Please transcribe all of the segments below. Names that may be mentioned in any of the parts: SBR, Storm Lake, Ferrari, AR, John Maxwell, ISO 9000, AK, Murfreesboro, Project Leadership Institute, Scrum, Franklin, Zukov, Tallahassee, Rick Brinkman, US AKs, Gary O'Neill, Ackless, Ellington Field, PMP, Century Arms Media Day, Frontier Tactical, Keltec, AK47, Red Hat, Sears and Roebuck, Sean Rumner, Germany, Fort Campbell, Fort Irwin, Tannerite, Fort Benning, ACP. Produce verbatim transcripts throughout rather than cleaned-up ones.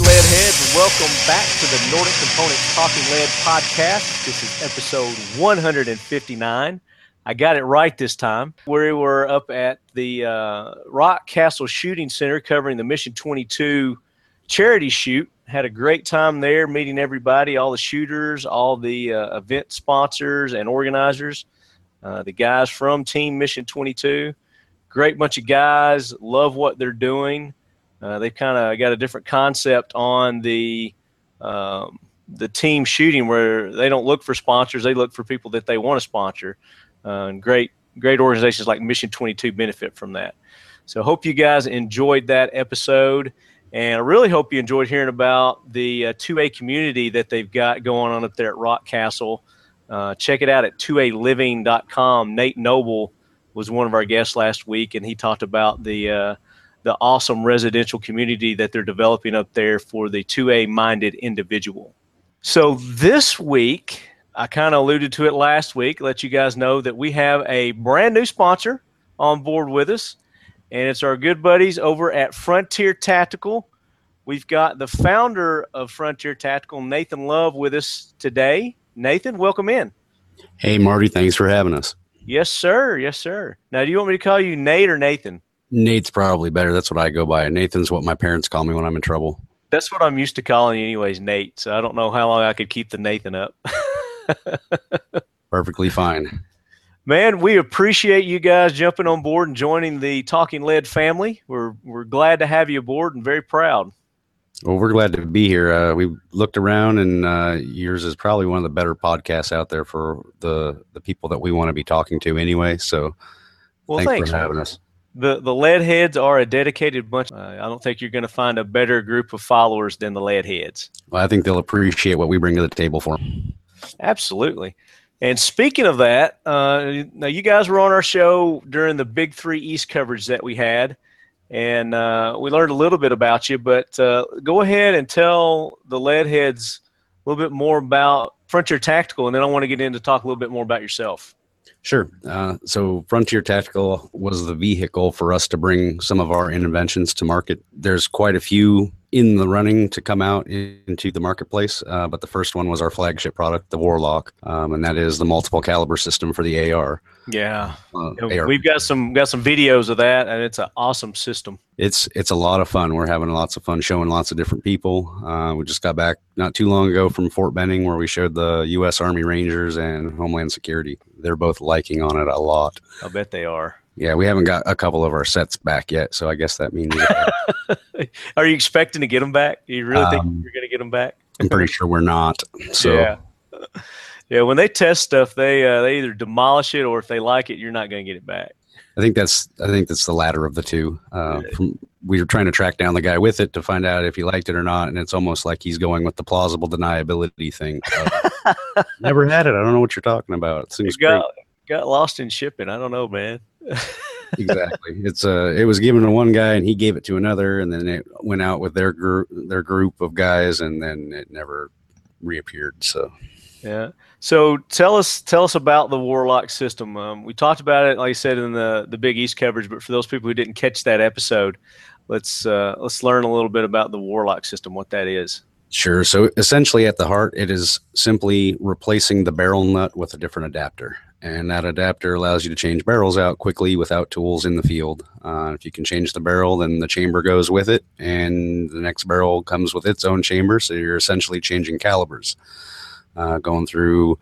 right, lead heads, welcome back to the Nordic Components Talking Lead podcast. This is episode one hundred fifty-nine. I got it right this time. We were up at the uh, Rock Castle Shooting Center covering the Mission twenty-two charity shoot. Had a great time there meeting everybody, all the shooters, all the uh, event sponsors and organizers, uh, the guys from Team Mission twenty-two. Great bunch of guys, love what they're doing. Uh, they've kind of got a different concept on the um, the team shooting where they don't look for sponsors. They look for people that they want to sponsor. Uh, and great, great organizations like Mission twenty-two benefit from that. So hope you guys enjoyed that episode. And I really hope you enjoyed hearing about the uh, two A community that they've got going on up there at Rock Castle. Uh, check it out at two A living dot com. Nate Noble was one of our guests last week, and he talked about the uh, the awesome residential community that they're developing up there for the two A-minded individual. So this week, I kind of alluded to it last week, let you guys know that we have a brand new sponsor on board with us, and it's our good buddies over at Frontier Tactical. We've got the founder of Frontier Tactical, Nathan Love, with us today. Nathan, welcome in. Hey, Marty, thanks for having us. Yes, sir. Yes, sir. Now, do you want me to call you Nate or Nathan? Nate's probably better. That's what I go by. Nathan's what my parents call me when I'm in trouble. That's what I'm used to calling you anyways, Nate. So I don't know how long I could keep the Nathan up. Perfectly fine. Man, we appreciate you guys jumping on board and joining the Talking Lead family. We're we're glad to have you aboard and very proud. Well, we're glad to be here. Uh, we looked around, and uh, yours is probably one of the better podcasts out there for the, the people that we want to be talking to anyway. So well, thanks, thanks for having us. The the Leadheads are a dedicated bunch. Uh, I don't think you're going to find a better group of followers than the Leadheads. Well, I think they'll appreciate what we bring to the table for them. Absolutely. And speaking of that, uh, now you guys were on our show during the Big three East coverage that we had, and uh, we learned a little bit about you, but uh, go ahead and tell the Leadheads a little bit more about Frontier Tactical, and then I want to get in to talk a little bit more about yourself. Sure. Uh, so Frontier Tactical was the vehicle for us to bring some of our interventions to market. There's quite a few in the running to come out into the marketplace, uh, but the first one was our flagship product, the Warlock, um, and that is the multiple caliber system for the A R. Yeah, uh, A R. We've got some got some videos of that, and it's an awesome system. It's it's a lot of fun. We're having lots of fun showing lots of different people. Uh, we just got back not too long ago from Fort Benning, where we showed the U S Army Rangers and Homeland Security. They're both liking on it a lot. I bet they are. Yeah, we haven't got a couple of our sets back yet, so I guess that means... Are you expecting to get them back? Do you really think um, you're going to get them back? I'm pretty sure we're not. So. Yeah. Yeah, when they test stuff, they uh, they either demolish it, or if they like it, you're not going to get it back. I think that's I think that's the latter of the two. Uh, yeah. from, we were trying to track down the guy with it to find out if he liked it or not, and it's almost like he's going with the plausible deniability thing. Uh, never had it. I don't know what you're talking about. It seems great. Got lost in shipping. I don't know, man. Exactly. It's uh, it was given to one guy, and he gave it to another, and then it went out with their group, their group of guys, and then it never reappeared. So, yeah. So tell us, tell us about the Warlock system. Um, we talked about it, like I said, in the the Big East coverage. But for those people who didn't catch that episode, let's uh, let's learn a little bit about the Warlock system, what that is. Sure. So essentially, at the heart, it is simply replacing the barrel nut with a different adapter. And that adapter allows you to change barrels out quickly without tools in the field. Uh, if you can change the barrel, then the chamber goes with it, and the next barrel comes with its own chamber, so you're essentially changing calibers. Uh, going through,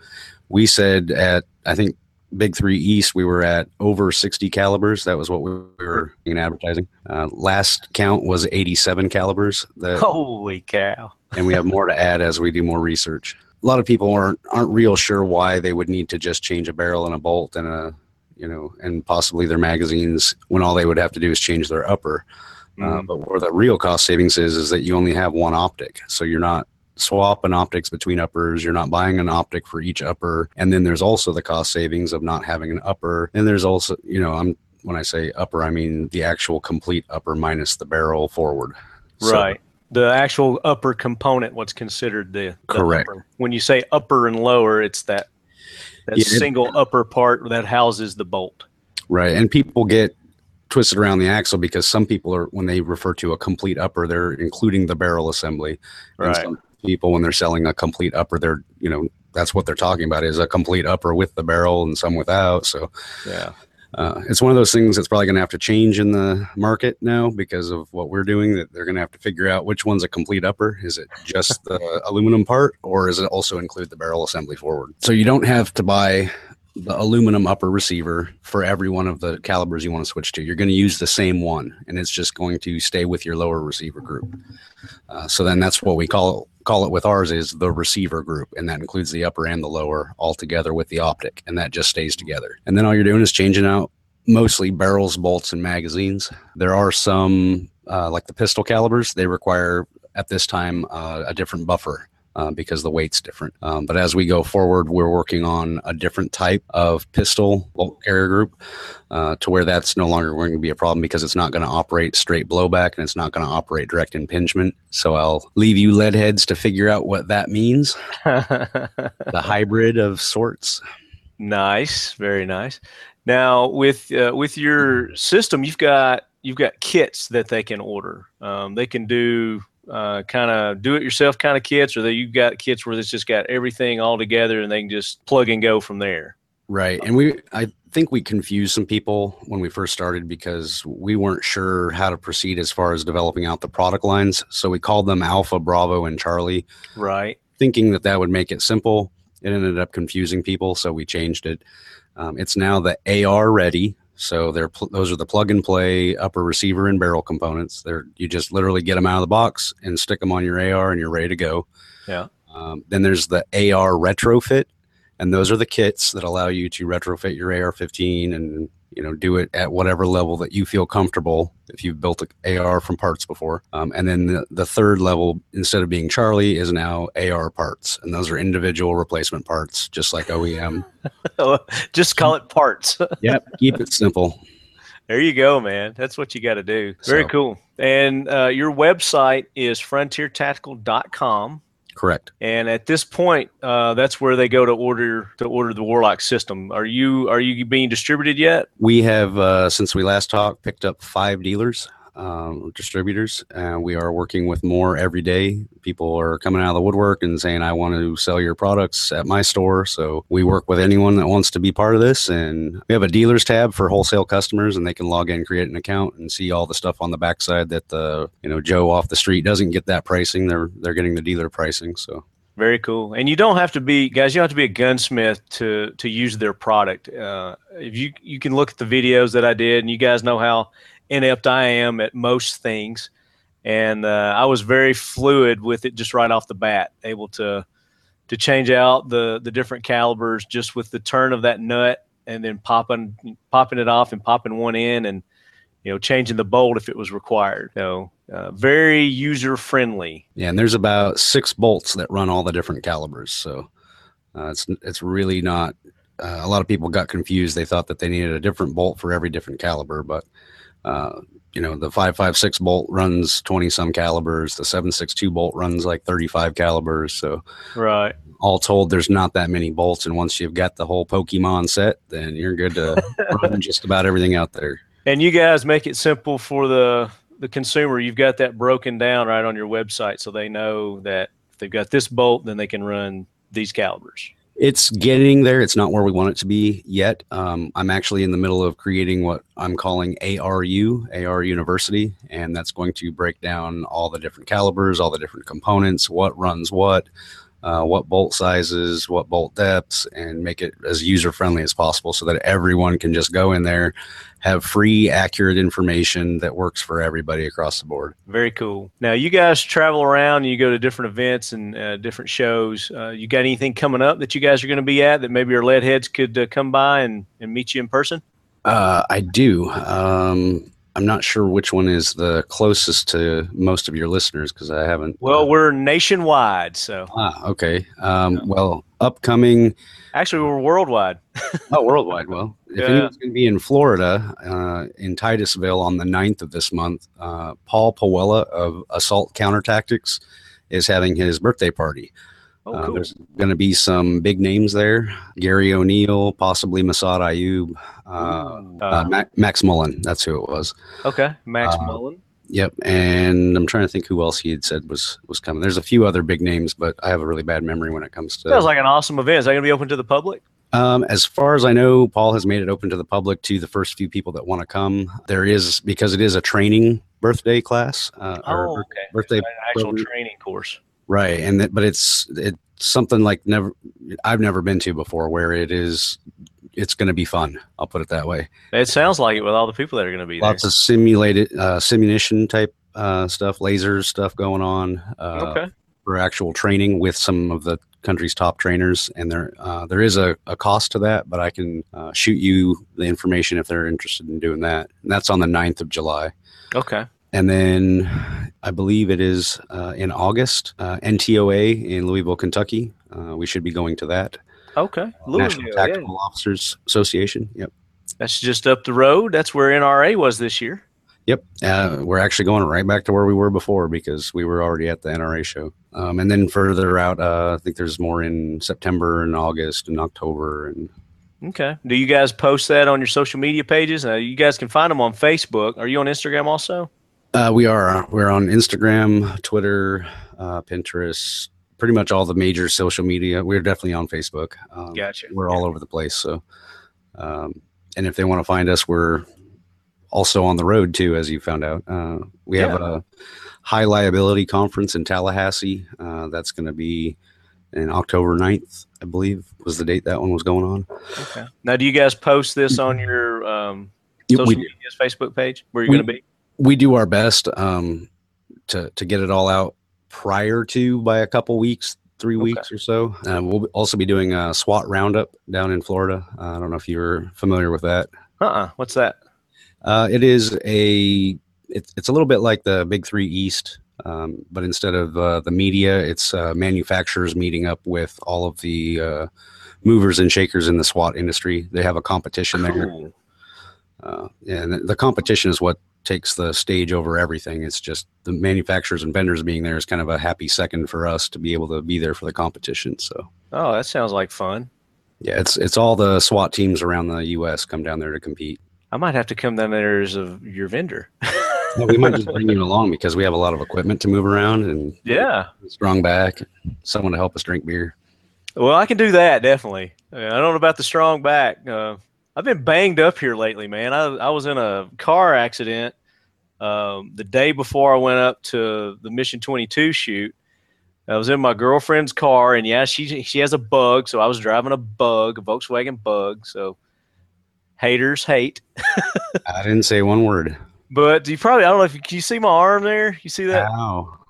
we said at, I think, Big three East, we were at over sixty calibers. That was what we were in advertising. Uh, last count was eighty-seven calibers. That, Holy cow. And we have more to add as we do more research. A lot of people aren't aren't real sure why they would need to just change a barrel and a bolt and a you know and possibly their magazines when all they would have to do is change their upper. Mm-hmm. Uh, but where the real cost savings is is that you only have one optic, so you're not swapping optics between uppers. You're not buying an optic for each upper, and then there's also the cost savings of not having an upper. And there's also you know I'm when I say upper, I mean the actual complete upper minus the barrel forward. Right. So, the actual upper component, what's considered the, the correct. Upper. When you say upper and lower, it's that that yeah, single it, upper part that houses the bolt. Right, and people get twisted around the axle, because some people are, when they refer to a complete upper, they're including the barrel assembly. Right. And some people, when they're selling a complete upper, they're, you know, that's what they're talking about, is a complete upper with the barrel and some without. So yeah, uh, it's one of those things that's probably going to have to change in the market now because of what we're doing, that they're going to have to figure out which one's a complete upper. Is it just the aluminum part, or is it also include the barrel assembly forward? So you don't have to buy the aluminum upper receiver for every one of the calibers you want to switch to. You're going to use the same one, and it's just going to stay with your lower receiver group. Uh, so then that's what we call call it with ours, is the receiver group, and that includes the upper and the lower all together with the optic, and that just stays together. And then all you're doing is changing out mostly barrels, bolts, and magazines. There are some, uh, like the pistol calibers, they require at this time uh, a different buffer. Uh, because the weight's different. Um, but as we go forward, we're working on a different type of pistol bolt carrier group uh, to where that's no longer going to be a problem, because it's not going to operate straight blowback and it's not going to operate direct impingement. So I'll leave you lead heads to figure out what that means. The hybrid of sorts. Nice. Very nice. Now with, uh, with your system, you've got, you've got kits that they can order. Um, they can do Uh, kind of do-it-yourself kind of kits, or that you've got kits where it's just got everything all together and they can just plug and go from there. Right. And we, I think we confused some people when we first started because we weren't sure how to proceed as far as developing out the product lines. So we called them Alpha, Bravo, and Charlie. Right. Thinking that that would make it simple. It ended up confusing people, so we changed it. Um, it's now the A R ready. So they're pl- those are the plug-and-play upper receiver and barrel components. They're, you just literally get them out of the box and stick them on your A R, and you're ready to go. Yeah. Um, then there's the A R retrofit, and those are the kits that allow you to retrofit your A R fifteen and, you know, do it at whatever level that you feel comfortable if you've built an A R from parts before. Um, and then the, the third level, instead of being Charlie, is now A R parts. And those are individual replacement parts, just like O E M. Just call it parts. Yep. Keep it simple. There you go, man. That's what you got to do. Very so, cool. And uh, your website is frontier tactical dot com. Correct. And at this point, uh, that's where they go to order to order the Warlock system. Are you are you being distributed yet? We have, uh, since we last talked, picked up five dealers, um, distributors, and we are working with more every day. People are coming out of the woodwork and saying, I want to sell your products at my store. So we work with anyone that wants to be part of this. And we have a dealers tab for wholesale customers, and they can log in, create an account, and see all the stuff on the backside that the, you know, Joe off the street doesn't get that pricing. They're, they're getting the dealer pricing. So very cool. And you don't have to be, guys, you don't have to be a gunsmith to, to use their product. Uh, if you, you can look at the videos that I did, and you guys know how inept I am at most things. And uh, I was very fluid with it just right off the bat, able to to change out the, the different calibers just with the turn of that nut, and then popping popping it off and popping one in, and, you know, changing the bolt if it was required. So uh, very user friendly. Yeah, and there's about six bolts that run all the different calibers, so uh, it's it's really not. Uh, a lot of people got confused. They thought that they needed a different bolt for every different caliber, but. Uh, you know, the five five six bolt runs twenty some calibers. The seven six two bolt runs like thirty-five calibers. So right. All told, there's not that many bolts. And once you've got the whole Pokemon set, then you're good to run just about everything out there. And you guys make it simple for the, the consumer. You've got that broken down right on your website. So they know that if they've got this bolt, then they can run these calibers. It's getting there. It's not where we want it to be yet. Um, I'm actually in the middle of creating what I'm calling A R U, A R University, and that's going to break down all the different calibers, all the different components, what runs what, uh, what bolt sizes, what bolt depths, and make it as user-friendly as possible so that everyone can just go in there, have free, accurate information that works for everybody across the board. Very cool. Now, you guys travel around and you go to different events and uh, different shows. Uh, you got anything coming up that you guys are going to be at that maybe your lead heads could uh, come by and, and meet you in person? Uh, I do. Um, I'm not sure which one is the closest to most of your listeners because I haven't. Well, uh, we're nationwide, so. Ah, okay. Um, yeah. Well, upcoming. Actually, we're worldwide. Oh, worldwide. Well, if yeah. anyone's going to be in Florida, uh, in Titusville on the ninth of this month, uh, Paul Pawella of Assault Counter Tactics is having his birthday party. Oh, cool. Uh, there's going to be some big names there. Gary O'Neill, possibly Massad Ayoob, uh, uh, uh, Ma- Max Mullen. That's who it was. Okay, Max uh, Mullen. Yep, and I'm trying to think who else he had said was, was coming. There's a few other big names, but I have a really bad memory when it comes to... Sounds like an awesome event. Is that going to be open to the public? Um, as far as I know, Paul has made it open to the public, to the first few people that want to come. There is, because it is a training birthday class. Uh, oh, or okay. Birthday an actual program. Training course. Right, and that, but it's it's something like never I've never been to before, where it is... It's going to be fun. I'll put it that way. It sounds like it with all the people that are going to be there. Lots of simulated, uh, simulation type uh, stuff, lasers stuff going on uh, okay. for actual training with some of the country's top trainers. And there uh, there is a, a cost to that, but I can uh, shoot you the information if they're interested in doing that. And that's on the ninth of July. Okay. And then I believe it is uh, in August, uh, N T O A in Louisville, Kentucky. Uh, we should be going to that. Okay. National Tactical yeah. Officers Association. Yep. That's just up the road. That's where N R A was this year. Yep. Uh, we're actually going right back to where we were before, because we were already at the N R A show. Um, and then further out, uh, I think there's more in September and August and October. And okay. Do you guys post that on your social media pages? Uh, you guys can find them on Facebook. Are you on Instagram also? Uh, we are. We're on Instagram, Twitter, uh, Pinterest, pretty much all the major social media. We're definitely on Facebook. Um, gotcha. We're all over the place. So, um, and if they want to find us, we're also on the road too, as you found out. Uh, we yeah. have a high liability conference in Tallahassee. Uh, that's going to be in October ninth, I believe, was the date that one was going on. Okay. Now, do you guys post this on your um, social we, media's Facebook page? Where you're going to be? We do our best um, to to get it all out prior to by a couple weeks, three okay. weeks or so. Uh, we'll also be doing a SWAT roundup down in Florida. Uh, I don't know if you're familiar with that. Uh-uh. What's that? Uh, it is a, it's, it's a little bit like the Big three East, um, but instead of uh, the media, it's uh, manufacturers meeting up with all of the uh, movers and shakers in the SWAT industry. They have a competition cool. there. Uh, and the competition is what takes the stage over everything. It's just the manufacturers and vendors being there is kind of a happy second for us to be able to be there for the competition. So, oh, that sounds like fun. Yeah, it's it's all the SWAT teams around the U S come down there to compete. I might have to come down there as a, your vendor. Well, we might just bring you along, because we have a lot of equipment to move around and yeah, strong back, someone to help us drink beer. Well, I can do that, definitely. I don't know about the strong back. Uh, I've been banged up here lately, man. I I was in a car accident um, the day before I went up to the Mission twenty-two shoot. I was in my girlfriend's car, and yeah, she she has a bug, so I was driving a bug, a Volkswagen bug. So haters hate. I didn't say one word. But you probably, I don't know if you, can you see my arm there? You see that? Wow.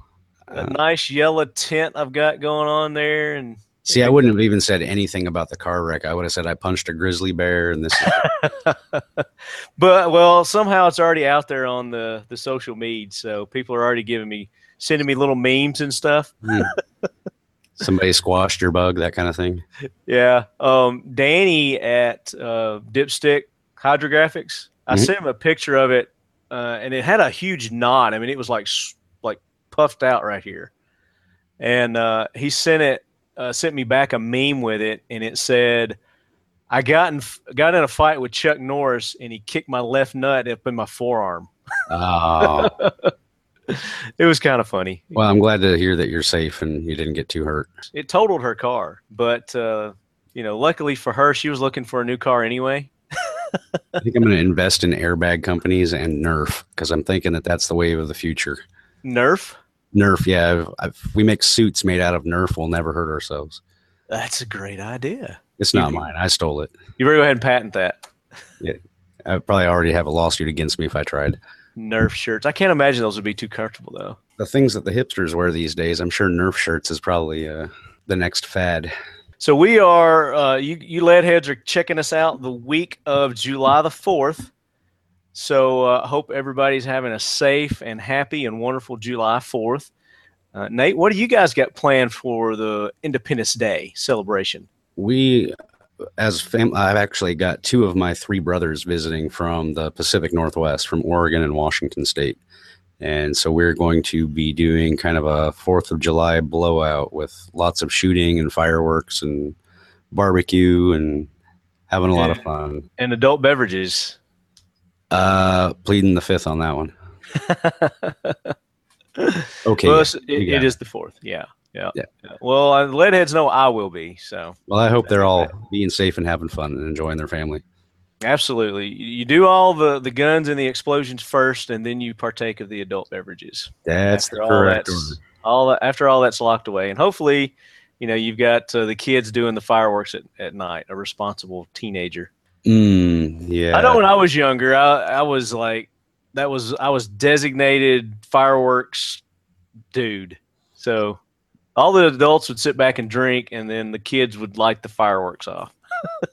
Uh, a nice yellow tint I've got going on there, and. See, I wouldn't have even said anything about the car wreck. I would have said I punched a grizzly bear and this. But, well, somehow it's already out there on the, the social media, so people are already giving me, sending me little memes and stuff. Mm. Somebody squashed your bug, that kind of thing. Yeah. Um, Danny at uh, Dipstick Hydrographics, I mm-hmm. sent him a picture of it, uh, and it had a huge knot. I mean, it was like like puffed out right here. And uh, he sent it. Uh, sent me back a meme with it, and it said, I got in, got in a fight with Chuck Norris, and he kicked my left nut up in my forearm. Oh. It was kind of funny. Well, I'm glad to hear that you're safe and you didn't get too hurt. It totaled her car, but, uh, you know, luckily for her, she was looking for a new car anyway. I think I'm going to invest in airbag companies and Nerf, because I'm thinking that that's the wave of the future. Nerf? Nerf, yeah. If we make suits made out of Nerf, we'll never hurt ourselves. That's a great idea. It's not you, mine. I stole it. You better go ahead and patent that. Yeah, I probably already have a lawsuit against me if I tried. Nerf shirts. I can't imagine those would be too comfortable, though. The things that the hipsters wear these days, I'm sure Nerf shirts is probably uh, the next fad. So we are, uh, you, you leadheads are checking us out the week of July the fourth. So I uh, hope everybody's having a safe and happy and wonderful July fourth. Uh, Nate, what do you guys got planned for the Independence Day celebration? We, as fam- I've actually got two of my three brothers visiting from the Pacific Northwest, from Oregon and Washington State. And so we're going to be doing kind of a fourth of July blowout with lots of shooting and fireworks and barbecue and having a lot and, of fun. And adult beverages. Uh, pleading the fifth on that one. Okay. Well, it, it is the fourth. Yeah. Yeah. yeah. yeah. Well, I, leadheads know I will be. So. Well, I hope they're all being safe and having fun and enjoying their family. Absolutely. You do all the, the guns and the explosions first, and then you partake of the adult beverages. That's after the correct all that's, order. All, after all that's locked away. And hopefully, you know, you've got uh, the kids doing the fireworks at, at night, a responsible teenager. Mm, yeah. I know when I was younger, I, I was like, that was, I was designated fireworks dude. So all the adults would sit back and drink, and then the kids would light the fireworks off.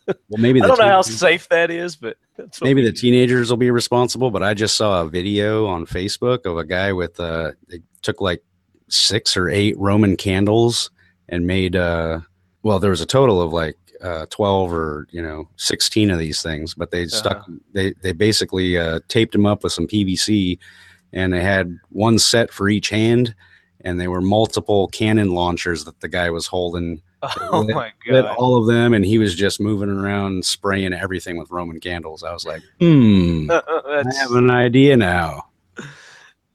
Well, maybe the I don't know how safe that is, but that's maybe the teenagers will be responsible. But I just saw a video on Facebook of a guy with uh, they took like six or eight Roman candles and made uh, well, there was a total of like uh, twelve or you know sixteen of these things, but they uh-huh. stuck they they basically uh, taped them up with some P V C, and they had one set for each hand, and they were multiple cannon launchers that the guy was holding. Oh lit, my God. Lit all of them, and he was just moving around spraying everything with Roman candles. I was like, hmm, uh, uh, I have an idea now.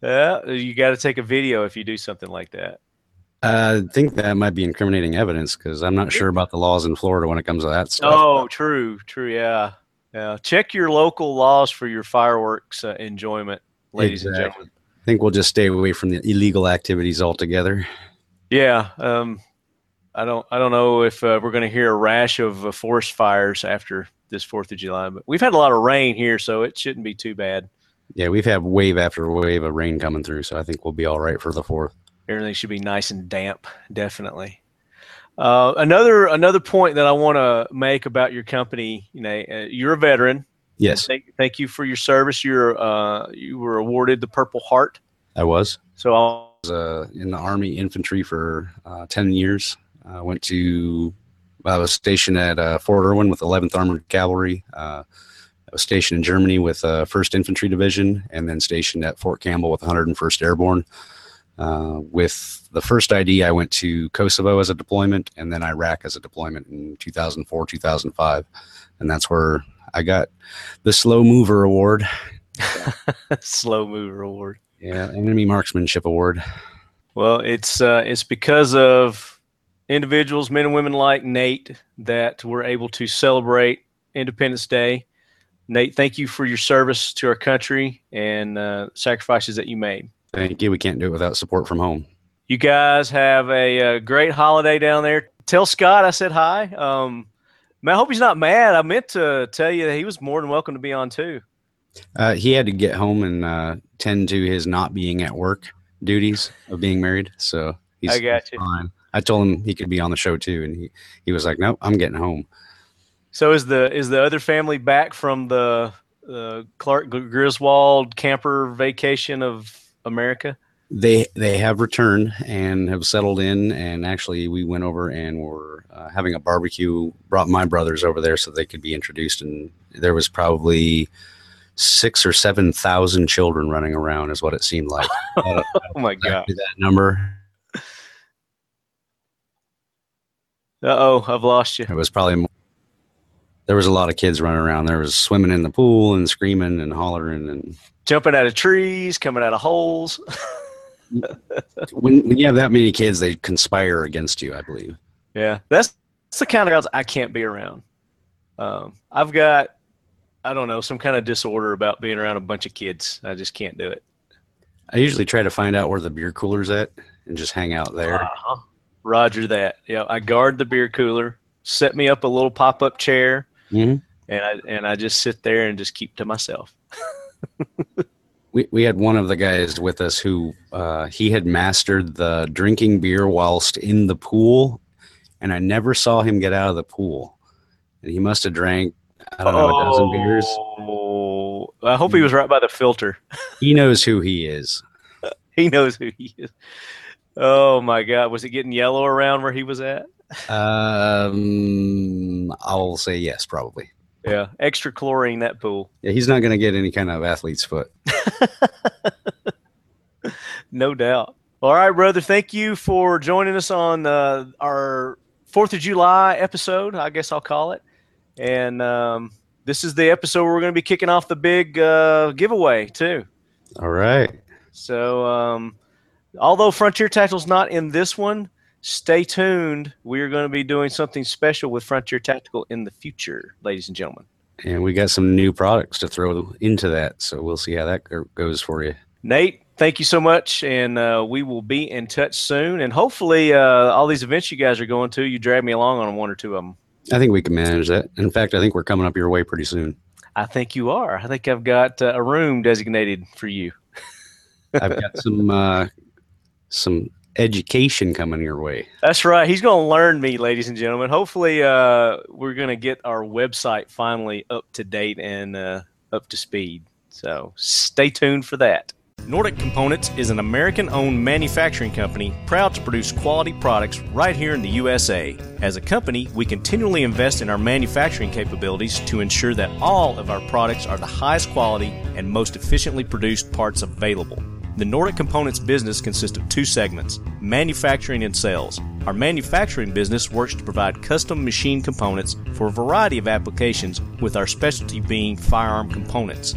Yeah, you got to take a video if you do something like that. I think that might be incriminating evidence because I'm not sure about the laws in Florida when it comes to that stuff. Oh, true, true, yeah. yeah. Check your local laws for your fireworks uh, enjoyment, ladies exactly. and gentlemen. I think we'll just stay away from the illegal activities altogether. Yeah, um... I don't. I don't know if uh, we're going to hear a rash of uh, forest fires after this Fourth of July, but we've had a lot of rain here, so it shouldn't be too bad. Yeah, we've had wave after wave of rain coming through, so I think we'll be all right for the Fourth. Everything should be nice and damp, definitely. Uh, another another point that I want to make about your company, you know, uh, you're a veteran. Yes. Thank, thank you for your service. You're uh, you were awarded the Purple Heart. I was. So I was uh, in the Army infantry for uh, ten years. I went to, I was stationed at uh, Fort Irwin with eleventh Armored Cavalry. Uh, I was stationed in Germany with uh, first Infantry Division, and then stationed at Fort Campbell with one hundred first Airborne. Uh, with the first I D, I went to Kosovo as a deployment, and then Iraq as a deployment in two thousand four, two thousand five. And that's where I got the Slow Mover Award. Slow Mover Award. Yeah, Enemy Marksmanship Award. Well, it's uh, it's because of individuals, men and women like Nate, that were able to celebrate Independence Day. Nate, thank you for your service to our country and uh, sacrifices that you made. Thank you. We can't do it without support from home. You guys have a, a great holiday down there. Tell Scott I said hi. Um, man, I hope he's not mad. I meant to tell you that he was more than welcome to be on too. Uh, he had to get home and uh, tend to his not being at work duties of being married. So he's I got you. Fine. I told him he could be on the show too, and he, he was like, "Nope, I'm getting home." So is the is the other family back from the uh, Clark Griswold camper vacation of America? They they have returned and have settled in, and actually we went over and were uh, having a barbecue. Brought my brothers over there so they could be introduced, and there was probably six or seven thousand children running around, is what it seemed like. Oh my God, that number. Uh-oh, I've lost you. It was probably more. There was a lot of kids running around. There was swimming in the pool and screaming and hollering and jumping out of trees, coming out of holes. when, when you have that many kids, they conspire against you, I believe. Yeah, that's, that's the kind of guys I can't be around. Um, I've got, I don't know, some kind of disorder about being around a bunch of kids. I just can't do it. I usually try to find out where the beer cooler's at and just hang out there. Uh-huh. Roger that. Yeah, I guard the beer cooler. Set me up a little pop-up chair, mm-hmm. and I and I just sit there and just keep to myself. we we had one of the guys with us who uh, he had mastered the drinking beer whilst in the pool, and I never saw him get out of the pool. And he must have drank I don't oh, know a dozen beers. I hope he was right by the filter. He knows who he is. He knows who he is. Oh my God! Was it getting yellow around where he was at? Um, I'll say yes, probably. Yeah, extra chlorine that pool. Yeah, he's not going to get any kind of athlete's foot. No doubt. All right, brother. Thank you for joining us on uh, our fourth of July episode, I guess I'll call it. And um, this is the episode where we're going to be kicking off the big uh, giveaway, too. All right. So um, although Frontier Tactical's not in this one, stay tuned. We are going to be doing something special with Frontier Tactical in the future, ladies and gentlemen. And we got some new products to throw into that, so we'll see how that goes for you. Nate, thank you so much, and uh, we will be in touch soon. And hopefully uh, all these events you guys are going to, you drag me along on one or two of them. I think we can manage that. In fact, I think we're coming up your way pretty soon. I think you are. I think I've got uh, a room designated for you. I've got some uh, some... education coming your way. That's right. He's going to learn me, ladies and gentlemen. Hopefully uh, we're going to get our website finally up to date and uh, up to speed. So stay tuned for that. Nordic Components is an American-owned manufacturing company proud to produce quality products right here in the U S A. As a company, we continually invest in our manufacturing capabilities to ensure that all of our products are the highest quality and most efficiently produced parts available. The Nordic Components business consists of two segments, manufacturing and sales. Our manufacturing business works to provide custom machine components for a variety of applications, with our specialty being firearm components.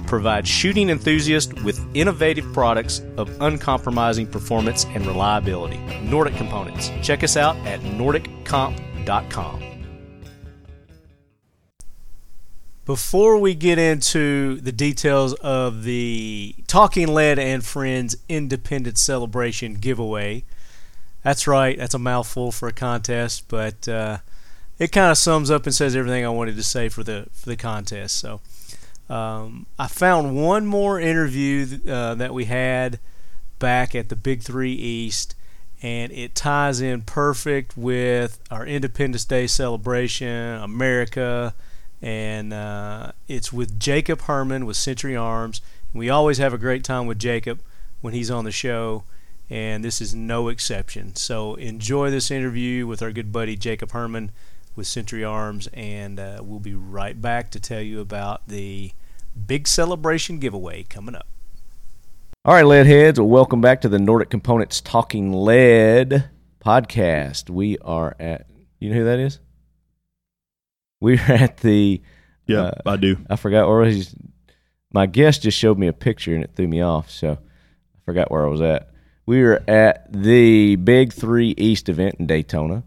Provide shooting enthusiasts with innovative products of uncompromising performance and reliability. Nordic Components. Check us out at nordic comp dot com. Before we get into the details of the Talking Lead and Friends Independence Celebration giveaway, that's right, that's a mouthful for a contest, but uh, it kind of sums up and says everything I wanted to say for the for the contest. So. Um, I found one more interview th- uh, that we had back at the Big three East, and it ties in perfect with our Independence Day celebration, America, and uh, it's with Jacob Herman with Century Arms. We always have a great time with Jacob when he's on the show, and this is no exception. So enjoy this interview with our good buddy Jacob Herman with Century Arms, and uh, we'll be right back to tell you about the big celebration giveaway coming up. All right, lead heads, welcome back to the Nordic Components Talking Lead podcast. We are at, you know who that is? We're at the... Yeah, uh, I do. I forgot where I was. My guest just showed me a picture and it threw me off, so I forgot where I was at. We are at the Big three East event in Daytona,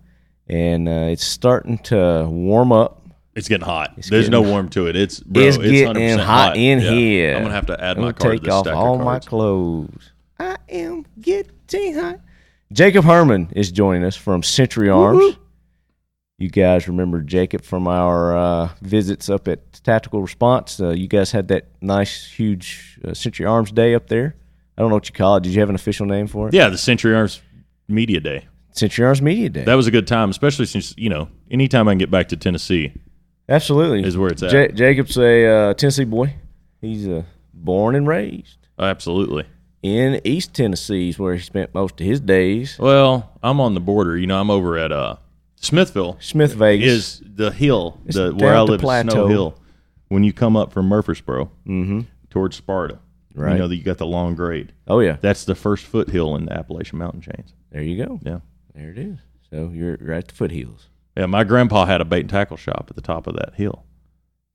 and uh, it's starting to warm up. It's getting hot. It's There's getting, no warm to it. It's, bro, it's, it's getting one hundred percent hot, hot in yeah. here. I'm going to have to add I'm my card to this stack of cards. Take off all my clothes. I am getting hot. Jacob Herman is joining us from Century Arms. Woo-hoo. You guys remember Jacob from our uh, visits up at Tactical Response. Uh, you guys had that nice, huge uh, Century Arms Day up there. I don't know what you call it. Did you have an official name for it? Yeah, the Century Arms Media Day. Century Arms Media Day. That was a good time, especially since, you know, anytime I can get back to Tennessee. Absolutely. Is where it's at. J- Jacob's a uh, Tennessee boy. He's uh, born and raised. Absolutely. In East Tennessee is where he spent most of his days. Well, I'm on the border. You know, I'm over at uh, Smithville. Smith Vegas. Is the hill the, where I live is Snow Hill. When you come up from Murfreesboro mm-hmm. towards Sparta, right. you know that you got the long grade. Oh, yeah. That's the first foothill in the Appalachian Mountain chains. There you go. Yeah. There it is. So you're right at the foothills. Yeah, my grandpa had a bait and tackle shop at the top of that hill.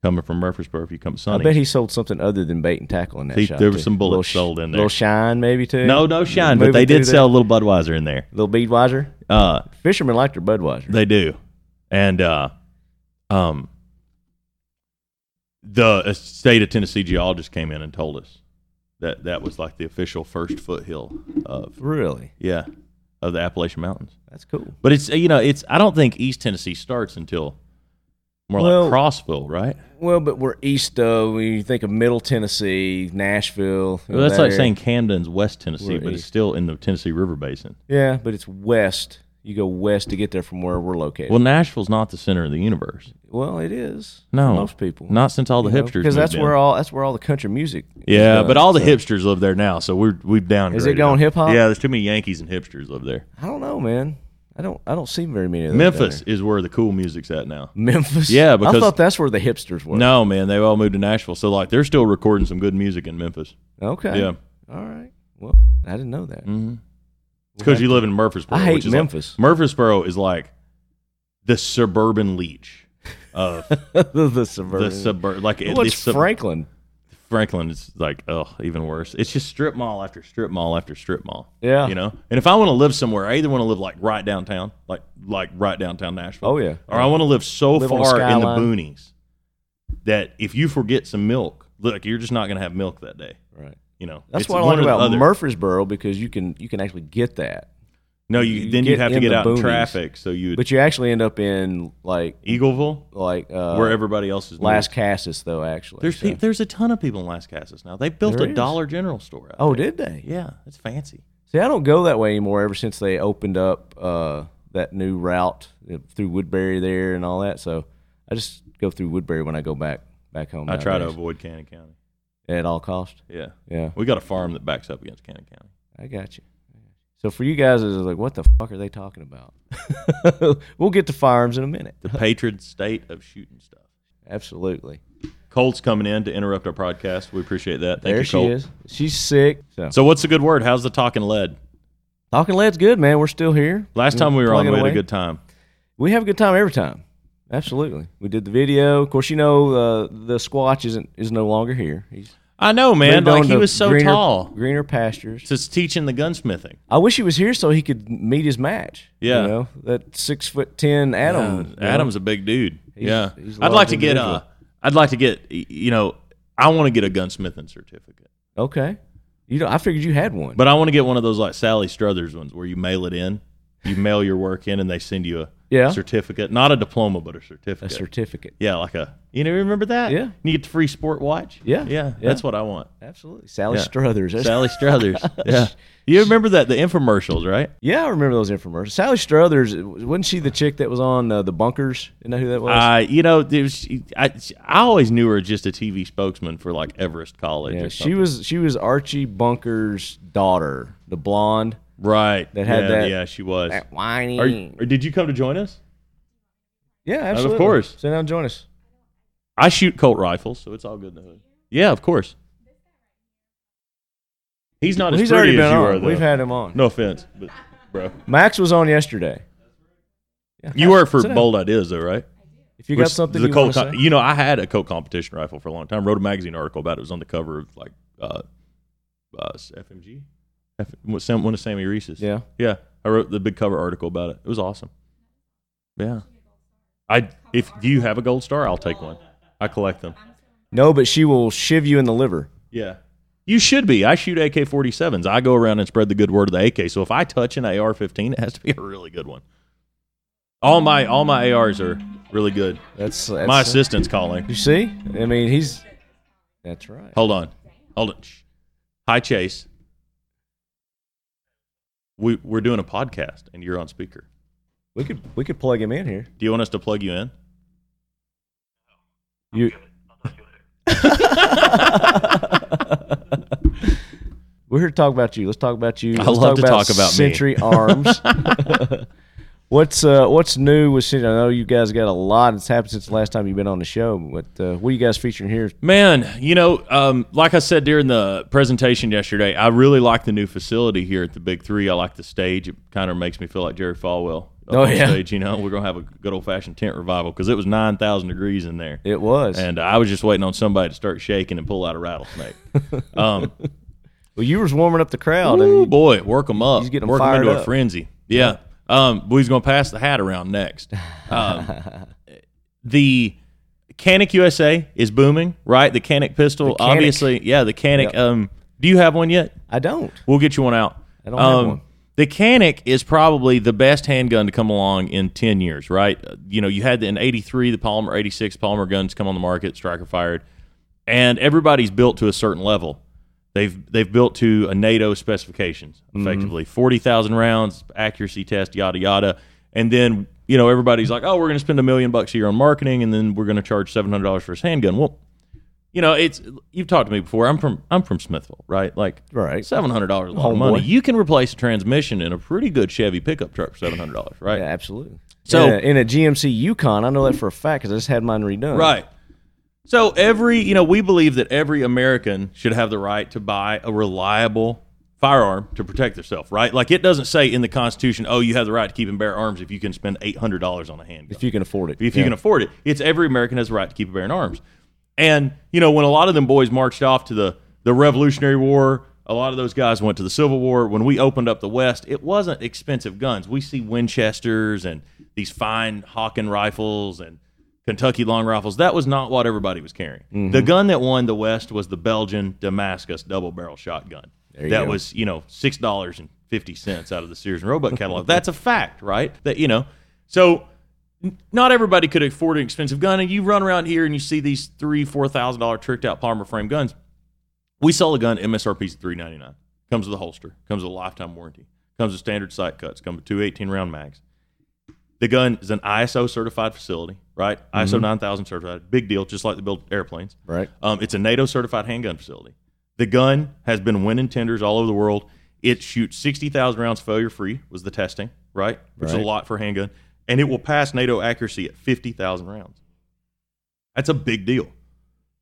Coming from Murfreesboro, if you come sunny. I bet he sold something other than bait and tackle in that he, shop. There were some bullets sh- sold in there. A little shine maybe too? No, no shine, but they did sell a little Budweiser in there. A little Budweiser? Uh, Fishermen like their Budweiser. They do. And uh, um, the state of Tennessee geologist came in and told us that that was like the official first foothill of. Really? Yeah. Of the Appalachian Mountains. That's cool. But it's, you know, it's, I don't think East Tennessee starts until more well, like Crossville, right? Well, but we're east of, when you think of Middle Tennessee, Nashville. Well, that's that like area. Saying Camden's West Tennessee, we're but east. It's still in the Tennessee River Basin. Yeah, but it's west. You go west to get there from where we're located. Well, Nashville's not the center of the universe. Well, it is. No, most people. Not since all the you hipsters. Because that's in. where all that's where all the country music. Yeah, done, but all so. the hipsters live there now, so we're we've downgraded. Is it going hip hop? Yeah, there's too many Yankees and hipsters live there. I don't know, man. I don't I don't see very many of them. Memphis is where the cool music's at now. Memphis? Yeah, because I thought that's where the hipsters were. No, man, they've all moved to Nashville. So like they're still recording some good music in Memphis. Okay. Yeah. All right. Well, I didn't know that. Mm-hmm. It's because you live in Murfreesboro. I hate which is Memphis. Like, Murfreesboro is like the suburban leech of the, the suburban. The suburb, like well, it's sub- Franklin. Franklin is like oh, even worse. It's just strip mall after strip mall after strip mall. Yeah, you know. And if I want to live somewhere, I either want to live like right downtown, like like right downtown Nashville. Oh yeah. Or I want to live so live far in the boonies that if you forget some milk, look, you're just not going to have milk that day. Right. You know, that's what I like about Murfreesboro because you can you can actually get that. No, you, you then you have to get out in traffic, so you. But you actually end up in like Eagleville, like uh, where everybody else is. Las Cassis, though, actually, there's so. pe- there's a ton of people in Las Cassis now. They built there a is. Dollar General store. Out oh, there. Did they? Yeah, it's fancy. See, I don't go that way anymore. Ever since they opened up uh, that new route through Woodbury there and all that, so I just go through Woodbury when I go back back home. I nowadays. try to avoid Cannon County. At all cost? Yeah. Yeah. We got a farm that backs up against Cannon County. I got you. So for you guys, it's like, what the fuck are they talking about? We'll get to firearms in a minute. The patron state of shooting stuff. Absolutely. Colt's coming in to interrupt our podcast. We appreciate that. Thank there you, Colt. There she is. She's sick. So. so what's the good word? How's the talking lead? Talking lead's good, man. We're still here. Last time we were on, we had a good time. We have a good time every time. Absolutely. We did the video. Of course, you know, uh, the Squatch isn't is no longer here. He's I know, man. Like, he was so greener, tall. Greener pastures. Just teaching the gunsmithing. I wish he was here so he could meet his match. Yeah. You know, that six foot ten Adam. Yeah, Adam's know? a big dude. He's, yeah. He's I'd like to get uh, I'd like to get, you know, I want to get a gunsmithing certificate. Okay. You know, I figured you had one. But I want to get one of those like Sally Struthers ones where you mail it in. You mail your work in and they send you a yeah. certificate. Not a diploma, but a certificate. A certificate. Yeah, like a, you know, remember that? Yeah. You get the free sport watch? Yeah. Yeah, yeah. That's what I want. Absolutely. Sally yeah. Struthers. That's Sally Struthers. Yeah. You remember that, the infomercials, right? Yeah, I remember those infomercials. Sally Struthers, wasn't she the chick that was on uh, The Bunkers? You know who that was? Uh, you know, it was, I, I always knew her just a T V spokesman for like Everest College yeah, or something. She was, she was Archie Bunker's daughter, the blonde. Right. That had yeah, that. Yeah, she was. That whiny. Are you, or did you come to join us? Yeah, absolutely. Uh, of course. Sit down and join us. I shoot Colt rifles, so it's all good in the hood. Yeah, of course. He's not well, as he's pretty already been as you on. Are, though. We've had him on. No offense, but bro. Max was on yesterday. Yeah, you were for Bold Ideas, though, right? If you Which, got something you Colt com- You know, I had a Colt competition rifle for a long time. Wrote a magazine article about it. It was on the cover of, like, uh, uh, F M G. One of Sammy Reese's. Yeah. Yeah. I wrote the big cover article about it. It was awesome. Yeah. I If you have a gold star, I'll take one. I collect them. No, but she will shiv you in the liver. Yeah. You should be. I shoot A K forty-sevens. I go around and spread the good word of the A K. So if I touch an A R fifteen, it has to be a really good one. All my all my A Rs are really good. That's, that's My assistant's uh, calling. You see? I mean, he's... That's right. Hold on. Hold on. Hi, Chase. We, we're doing a podcast, and you're on speaker. We could we could plug him in here. Do you want us to plug you in? No. You. I'll talk to you later. We're here to talk about you. Let's talk about you. I Let's love talk to about talk about Century me. Arms. what's uh, what's new with Century? I know you guys got a lot that's happened since the last time you've been on the show. What uh, what are you guys featuring here? Man, you know, um, like I said during the presentation yesterday, I really like the new facility here at the Big Three. I like the stage. It kind of makes me feel like Jerry Falwell. Oh yeah, stage, you know, we're gonna have a good old fashioned tent revival because it was nine thousand degrees in there. It was, and I was just waiting on somebody to start shaking and pull out a rattlesnake. um, well, you was warming up the crowd. Oh boy, work them up, he's getting work them into up. a frenzy. Yeah, um, but he's gonna pass the hat around next. Um, the Canik U S A is booming, right? The Canik pistol, the Canik. obviously. Yeah, the Canik. Yep. Um, do you have one yet? I don't. We'll get you one out. I don't um, have one. The Canik is probably the best handgun to come along in ten years, right? You know, you had in eighty-three, the Palmer, eighty-six Palmer guns come on the market, striker fired, and everybody's built to a certain level. They've they've built to a NATO specifications, effectively. Mm-hmm. forty thousand rounds, accuracy test, yada, yada. And then, you know, everybody's like, oh, we're going to spend a million bucks a year on marketing, and then we're going to charge seven hundred dollars for his handgun. Well, you know, it's you've talked to me before. I'm from I'm from Smithville, right? Like, right. seven hundred dollars is a lot of money. Boy. You can replace a transmission in a pretty good Chevy pickup truck for seven hundred dollars, right? Yeah, absolutely. So in a, in a G M C Yukon, I know that for a fact because I just had mine redone. Right. So every, you know, we believe that every American should have the right to buy a reliable firearm to protect themselves, right? Like, it doesn't say in the Constitution, oh, you have the right to keep and bear arms if you can spend eight hundred dollars on a handgun. If you can afford it. If yeah. you can afford it. It's every American has the right to keep and bear arms. And, you know, when a lot of them boys marched off to the, the Revolutionary War, a lot of those guys went to the Civil War. When we opened up the West, it wasn't expensive guns. We see Winchesters and these fine Hawken rifles and Kentucky long rifles. That was not what everybody was carrying. Mm-hmm. The gun that won the West was the Belgian Damascus double-barrel shotgun. That go. was, you know, six dollars and fifty cents out of the Sears and Roebuck catalog. That's a fact, right? That, you know, so not everybody could afford an expensive gun. And you run around here and you see these three, four thousand dollar tricked out polymer frame guns. We sell a gun, M S R P's three ninety-nine. Comes with a holster. Comes with a lifetime warranty. Comes with standard sight cuts. Comes with two eighteen round mags. The gun is an I S O certified facility, right? Mm-hmm. I S O nine thousand certified, big deal, just like they build airplanes. Right. Um, it's a NATO certified handgun facility. The gun has been winning tenders all over the world. It shoots sixty thousand rounds failure free, was the testing, right? Which right. is a lot for a handgun. And it will pass NATO accuracy at fifty thousand rounds. That's a big deal.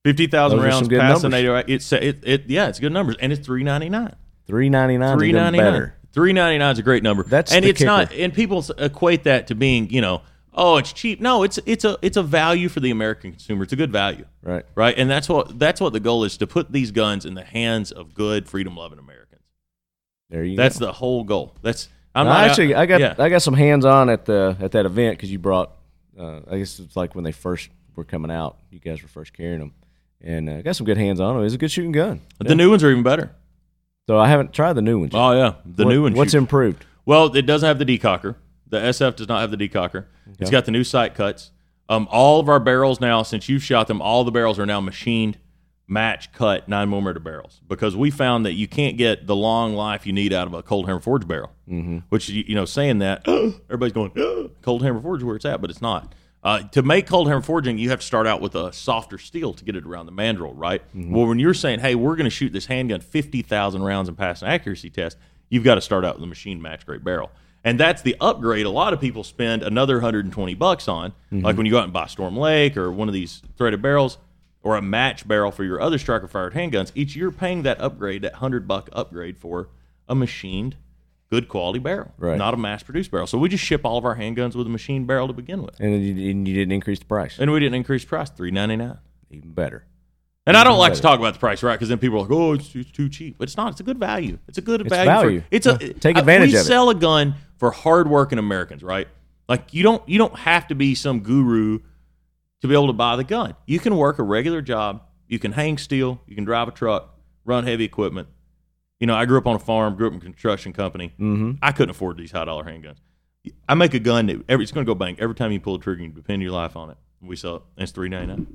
fifty thousand rounds past the NATO. It's it, it yeah, it's good numbers, and it's three ninety-nine. three ninety-nine. three ninety-nine. three ninety-nine is a great number. That's and it's kicker. Not and people equate that to being, you know, oh, it's cheap. No, it's it's a it's a value for the American consumer. It's a good value. Right. Right? And that's what that's what the goal is, to put these guns in the hands of good freedom-loving Americans. There you that's go. That's the whole goal. That's I'm no, not, actually I got yeah. I got some hands-on at the at that event cuz you brought uh, I guess it's like when they first were coming out, you guys were first carrying them. And uh, got some good hands on it. It's a good shooting gun. Yeah. The new ones are even better. So I haven't tried the new ones yet. Oh, yeah. The what, new ones. What's shoot. improved? Well, it doesn't have the decocker. The S F does not have the decocker. Okay. It's got the new sight cuts. Um, all of our barrels now, since you've shot them, all the barrels are now machined, match cut nine millimeter barrels, because we found that you can't get the long life you need out of a cold hammer forged barrel, mm-hmm. which, you know, saying that, everybody's going, oh, cold hammer forged where it's at, but it's not. Uh, to make cold hammer forging, you have to start out with a softer steel to get it around the mandrel, right? Mm-hmm. Well, when you're saying, hey, we're going to shoot this handgun fifty thousand rounds and pass an accuracy test, you've got to start out with a machine match grade barrel. And that's the upgrade a lot of people spend another one hundred twenty bucks on. Mm-hmm. Like when you go out and buy Storm Lake or one of these threaded barrels or a match barrel for your other striker-fired handguns, each year paying that upgrade, that one hundred buck upgrade for a machined good quality barrel, right. Not a mass-produced barrel. So we just ship all of our handguns with a machine barrel to begin with. And you, and you didn't increase the price. And we didn't increase the price, three ninety-nine. Even better. And Even I don't better. like to talk about the price, right? Because then people are like, oh, it's, it's too cheap. But it's not. It's a good value. It's a good it's value. value. For, it's yeah. a, Take advantage I, of it. We sell a gun for hard-working Americans, right? Like, you don't you don't have to be some guru to be able to buy the gun. You can work a regular job. You can hang steel. You can drive a truck, run heavy equipment. You know, I grew up on a farm, grew up in a construction company. Mm-hmm. I couldn't afford these high-dollar handguns. I make a gun that every, it's going to go bang. Every time you pull a trigger, you depend your life on it. We sell it, and it's three ninety-nine.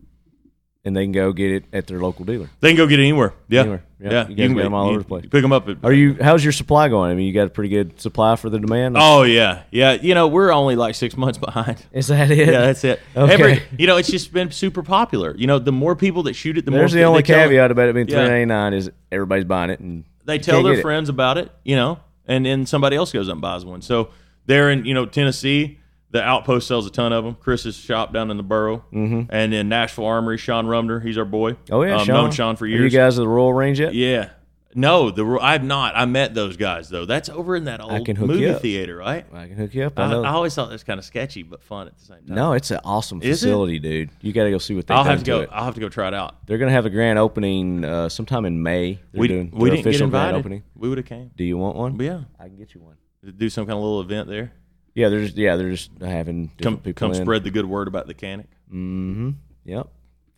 And they can go get it at their local dealer. They can go get it anywhere. Yeah. Anywhere. Yep. Yeah. You, you can get them all you, over the place. You pick them up. At, Are you? How's your supply going? I mean, you got a pretty good supply for the demand? Oh, yeah. Yeah. You know, we're only like six months behind. Is that it? Yeah, that's it. Okay. Every, you know, it's just been super popular. You know, the more people that shoot it, the There's more There's the only caveat about it being yeah. three ninety-nine is everybody's buying it. And they tell their friends it. about it, you know, and then somebody else goes up and buys one. So they're in, you know, Tennessee. The Outpost sells a ton of them. Chris's shop down in the borough. Mm-hmm. And then Nashville Armory, Sean Rumner. He's our boy. Oh, yeah, um, Sean. I've known Sean for years. Are you guys at the Royal Range yet? Yeah. No, the I have not. I met those guys, though. That's over in that old movie theater, right? I can hook you up. I, I, I always thought that was kind of sketchy, but fun at the same time. No, it's an awesome Is facility, it? dude. You got to go see what they I'll have to go. To I'll have to go try it out. They're going to have a grand opening uh, sometime in May. They're we doing we didn't get invited. Opening. We would have came. Do you want one? But yeah, I can get you one. Do some kind of little event there. Yeah, they're just, yeah, they're just having come, people come in. Spread the good word about the Canik. Mm-hmm. Yep.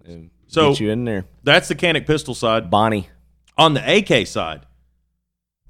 And so get you in there. That's the Canik pistol side. Bonnie. On the A K side,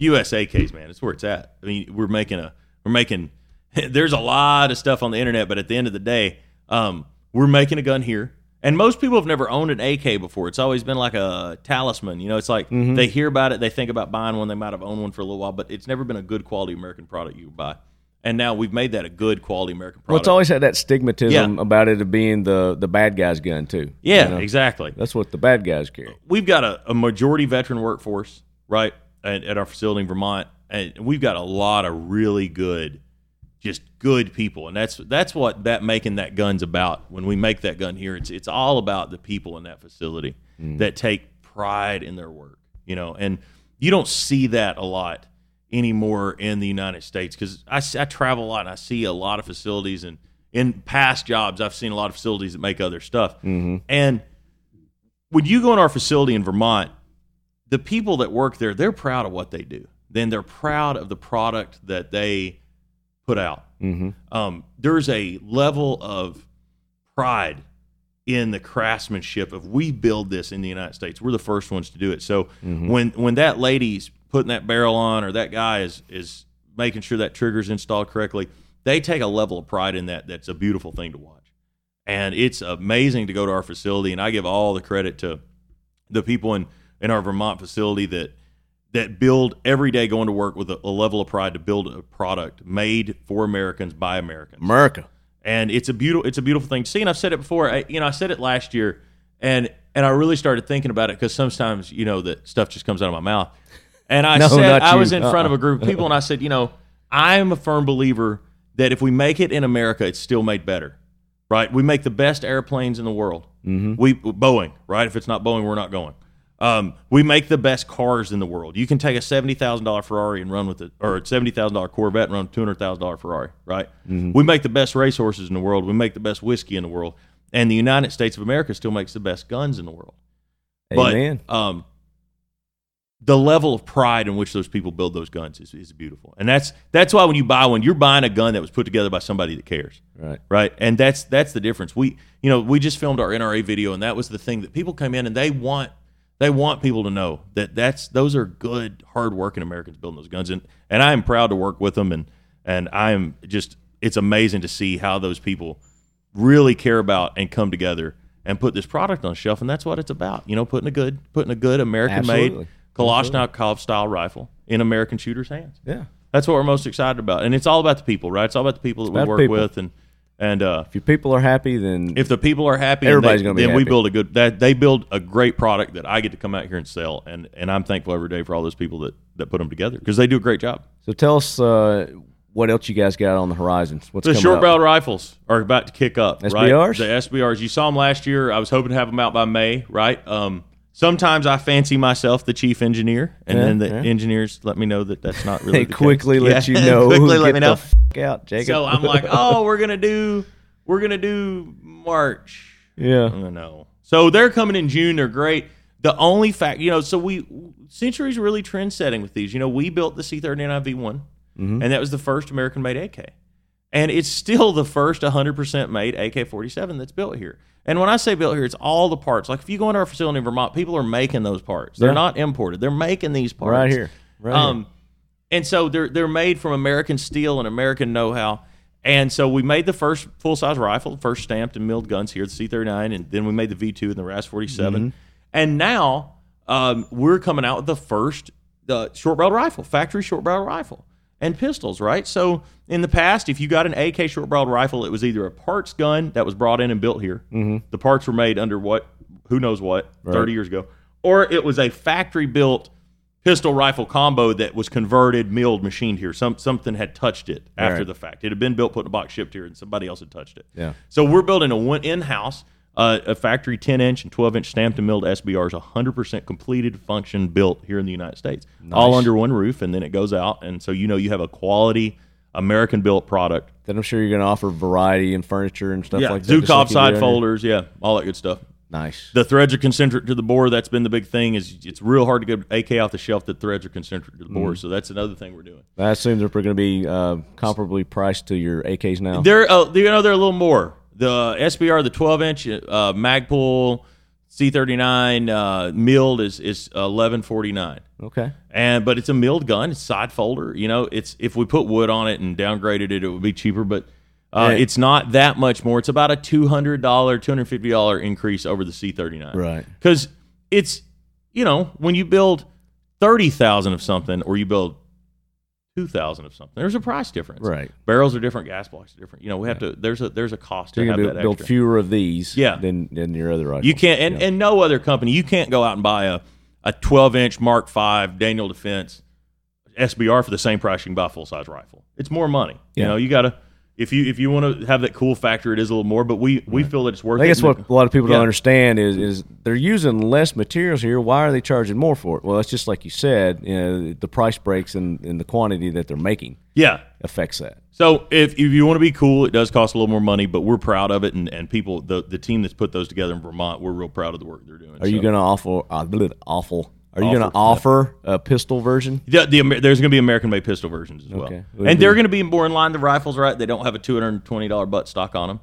U S A Ks, man, it's where it's at. I mean, we're making a we're making. There's a lot of stuff on the internet, but at the end of the day, um, we're making a gun here, And most people have never owned an A K before. It's always been like a talisman. You know, it's like mm-hmm. they hear about it, they think about buying one, they might have owned one for a little while, but it's never been a good quality American product you buy. And now we've made that a good quality American product. Well, it's always had that stigmatism yeah. about it being the, the bad guy's gun, too. Yeah, you know? Exactly. That's what the bad guys carry. We've got a, a majority veteran workforce, right, at, at our facility in Vermont. And we've got a lot of really good, just good people. And that's that's what that making that gun's about. When we make that gun here, it's it's all about the people in that facility mm. that take pride in their work, you know. And you don't see that a lot anymore in the United States, because I, I travel a lot and I see a lot of facilities, and in past jobs I've seen a lot of facilities that make other stuff. Mm-hmm. And when you go in our facility in Vermont, the people that work there, they're proud of what they do. Then they're proud of the product that they put out. Mm-hmm. Um, there's a level of pride in the craftsmanship of we build this in the United States. We're the first ones to do it. So mm-hmm. when when that lady's putting that barrel on, or that guy is is making sure that trigger's installed correctly, they take a level of pride in that. That's a beautiful thing to watch. And it's amazing to go to our facility, and I give all the credit to the people in, in our Vermont facility that that build every day going to work with a, a level of pride to build a product made for Americans by Americans. America. And it's a beautiful, it's a beautiful thing to see. And I've said it before, I, you know, I said it last year and, and I really started thinking about it, because sometimes, you know, that stuff just comes out of my mouth. And I no, said, I was in uh-uh. front of a group of people and I said, you know, I'm a firm believer that if we make it in America, it's still made better, right? We make the best airplanes in the world. Mm-hmm. We Boeing, right? If it's not Boeing, we're not going. Um, we make the best cars in the world. You can take a seventy thousand dollars Ferrari and run with it, or a seventy thousand dollars Corvette and run two hundred thousand dollars Ferrari, right? Mm-hmm. We make the best racehorses in the world. We make the best whiskey in the world. And the United States of America still makes the best guns in the world. Amen. But um, the level of pride in which those people build those guns is, is beautiful. And that's that's why when you buy one, you're buying a gun that was put together by somebody that cares. Right. Right. And that's that's the difference. We you know, we just filmed our N R A video, and that was the thing that people come in and they want They want people to know that that's those are good, hard-working Americans building those guns, and and I am proud to work with them, and and I am just it's amazing to see how those people really care about and come together and put this product on the shelf, and that's what it's about, you know, putting a good putting a good American-made Kalashnikov-style rifle in American shooters' hands. Yeah, that's what we're most excited about, and it's all about the people, right? It's all about the people that we work with, and. And uh, if your people are happy, then if the people are happy, everybody's going to be happy. Then we build a good that they build a great product that I get to come out here and sell, and, and I'm thankful every day for all those people that, that put them together, because they do a great job. So tell us uh, what else you guys got on the horizon. What's the short barrel rifles are about to kick up. S B Rs, right? The S B Rs. You saw them last year. I was hoping to have them out by May, right? Um, sometimes I fancy myself the chief engineer, and yeah, then the yeah. engineers let me know that that's not really. They the quickly case. let yeah. you know. quickly let me know. F- out, Jacob. So I'm like, oh, we're gonna do, we're gonna do March. Yeah, I know. So they're coming in June. They're great. The only fact, you know, so we Century's really trend setting with these. You know, we built the C thirty-nine V one, mm-hmm. and that was the first American-made A K, and it's still the first one hundred percent made A K forty-seven that's built here. And when I say built here, it's all the parts. Like if you go into our facility in Vermont, people are making those parts. They're yeah. not imported. They're making these parts right here. Right. Um, here. And so they're they're made from American steel and American know-how. And so we made the first full-size rifle, first stamped and milled guns here, the C thirty-nine, and then we made the V two and the R A S forty-seven. Mm-hmm. And now um, we're coming out with the first uh, short-barreled rifle, factory short-barreled rifle, and pistols, right? So in the past, if you got an A K short-barreled rifle, it was either a parts gun that was brought in and built here. Mm-hmm. The parts were made under what, who knows what, right. thirty years ago. Or it was a factory-built pistol rifle combo that was converted, milled, machined here. Some something had touched it after right. the fact. It had been built, put in a box, shipped here, and somebody else had touched it. Yeah. So we're building a one in-house, uh, a factory ten inch and twelve inch stamped and milled S B Rs, one hundred percent completed, function built here in the United States, nice. all under one roof, and then it goes out, and so you know you have a quality American built product. Then I'm sure you're going to offer variety and furniture and stuff yeah. like that. Zukov side folders, yeah, all that good stuff. Nice. The threads are concentric to the bore. That's been the big thing. Is it's real hard to get A K off the shelf that threads are concentric to the bore. Mm. So that's another thing we're doing. I assume they're going to be uh, comparably priced to your A Ks now. They're uh, you know they're a little more. The S B R, the twelve inch uh, Magpul C thirty-nine uh, milled is is eleven forty-nine. Okay. And but it's a milled gun. It's side folder. You know, it's if we put wood on it and downgraded it, it would be cheaper. But Uh, yeah. It's not that much more. It's about a two hundred dollars, two hundred fifty dollars increase over the C thirty-nine. Right. Because it's, you know, when you build thirty thousand of something or you build two thousand of something, there's a price difference. Right. Barrels are different. Gas blocks are different. You know, we have yeah. to, there's a there's a cost so to have build, that extra. You're going to build fewer of these yeah. than, than your other rifle. You can't, and, yeah. and no other company, you can't go out and buy a, a twelve-inch Mark five Daniel Defense S B R for the same price you can buy a full-size rifle. It's more money. Yeah. You know, you got to... If you if you want to have that cool factor, it is a little more, but we, we right. feel that it's worth it. I guess it. What a lot of people yeah. don't understand is is they're using less materials here. Why are they charging more for it? Well, it's just like you said, you know, the price breaks and, and the quantity that they're making yeah. affects that. So if, if you want to be cool, it does cost a little more money, but we're proud of it, and, and people, the, the team that's put those together in Vermont, we're real proud of the work they're doing. Are so. you going to offer uh, – awful – Are you going to offer a pistol version? Yeah, the, the, there's going to be American-made pistol versions as well. Okay. And they're going to be more in line to rifles, right? They don't have a two hundred twenty dollars buttstock on them.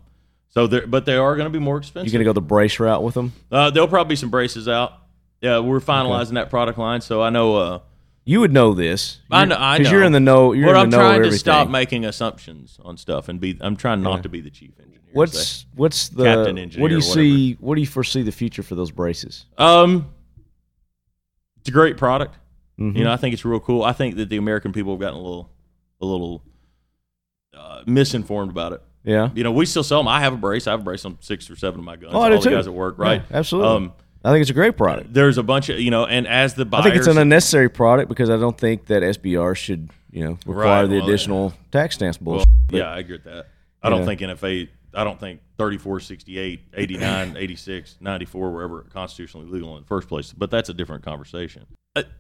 So, but they are going to be more expensive. You're going to go the brace route with them? Uh, there'll probably be some braces out. Yeah, we're finalizing okay. that product line, so I know... Uh, you would know this. You're, I know. I know. You're in the know. You're but in the I'm know trying to stop making assumptions on stuff and be. I'm trying not yeah. to be the chief engineer. What's say. what's the captain engineer? What do you see? What do you foresee the future for those braces? Um. It's a great product. Mm-hmm. You know, I think it's real cool. I think that the American people have gotten a little a little uh, misinformed about it. Yeah. You know, we still sell them. I have a brace. I have a brace on six or seven of my guns. Oh, I do all too. The guys at work, right? Yeah, absolutely. Um, I think it's a great product. There's a bunch of, you know, and as the buyers... I think it's an unnecessary product because I don't think that S B R should, you know, require right, the well, additional yeah. tax stamps bullshit. Well, but, yeah, I agree with that. I don't know. think N F A... I don't think thirty-four, sixty-eight, eighty-nine, eighty-six, ninety-four wherever constitutionally legal in the first place, but that's a different conversation.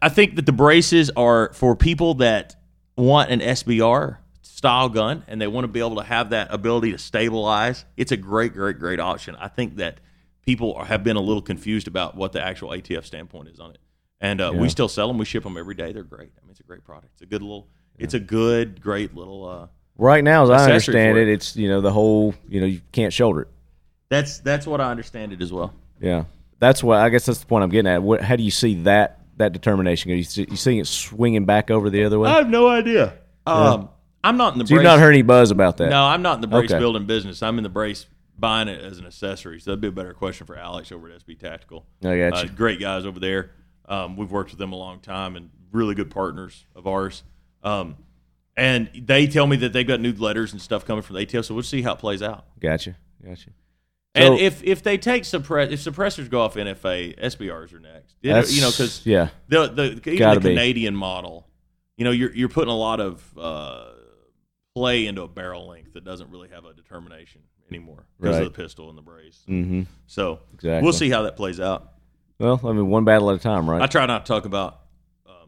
I think that the braces are for people that want an S B R style gun and they want to be able to have that ability to stabilize. It's a great, great, great option. I think that people are, have been a little confused about what the actual A T F standpoint is on it. And uh, yeah. we still sell them. We ship them every day. They're great. I mean, it's a great product. It's a good little, yeah. it's a good, great little, uh, right now, as I understand it, it, it's, you know, the whole, you know, you can't shoulder it. That's that's what I understand it as well. Yeah. That's what, I guess that's the point I'm getting at. What, how do you see that that determination? Are you, see, you seeing it swinging back over the other way? I have no idea. Yeah. Um, I'm not in the so brace. You've not heard any buzz about that? No, I'm not in the brace okay. building business. I'm in the brace buying it as an accessory. So that'd be a better question for Alex over at S B Tactical. I got you. Uh, great guys over there. Um, we've worked with them a long time and really good partners of ours. Um And they tell me that they've got new letters and stuff coming from the A T F, so we'll see how it plays out. Gotcha, gotcha. So, and if, if they take suppress, if suppressors go off N F A, S B Rs are next. You know, because yeah, the the even Gotta the Canadian be. model, you know, you're you're putting a lot of uh, play into a barrel length that doesn't really have a determination anymore because right. of the pistol and the brace. Mm-hmm. So exactly. we'll see how that plays out. Well, I mean, one battle at a time, right? I try not to talk about um,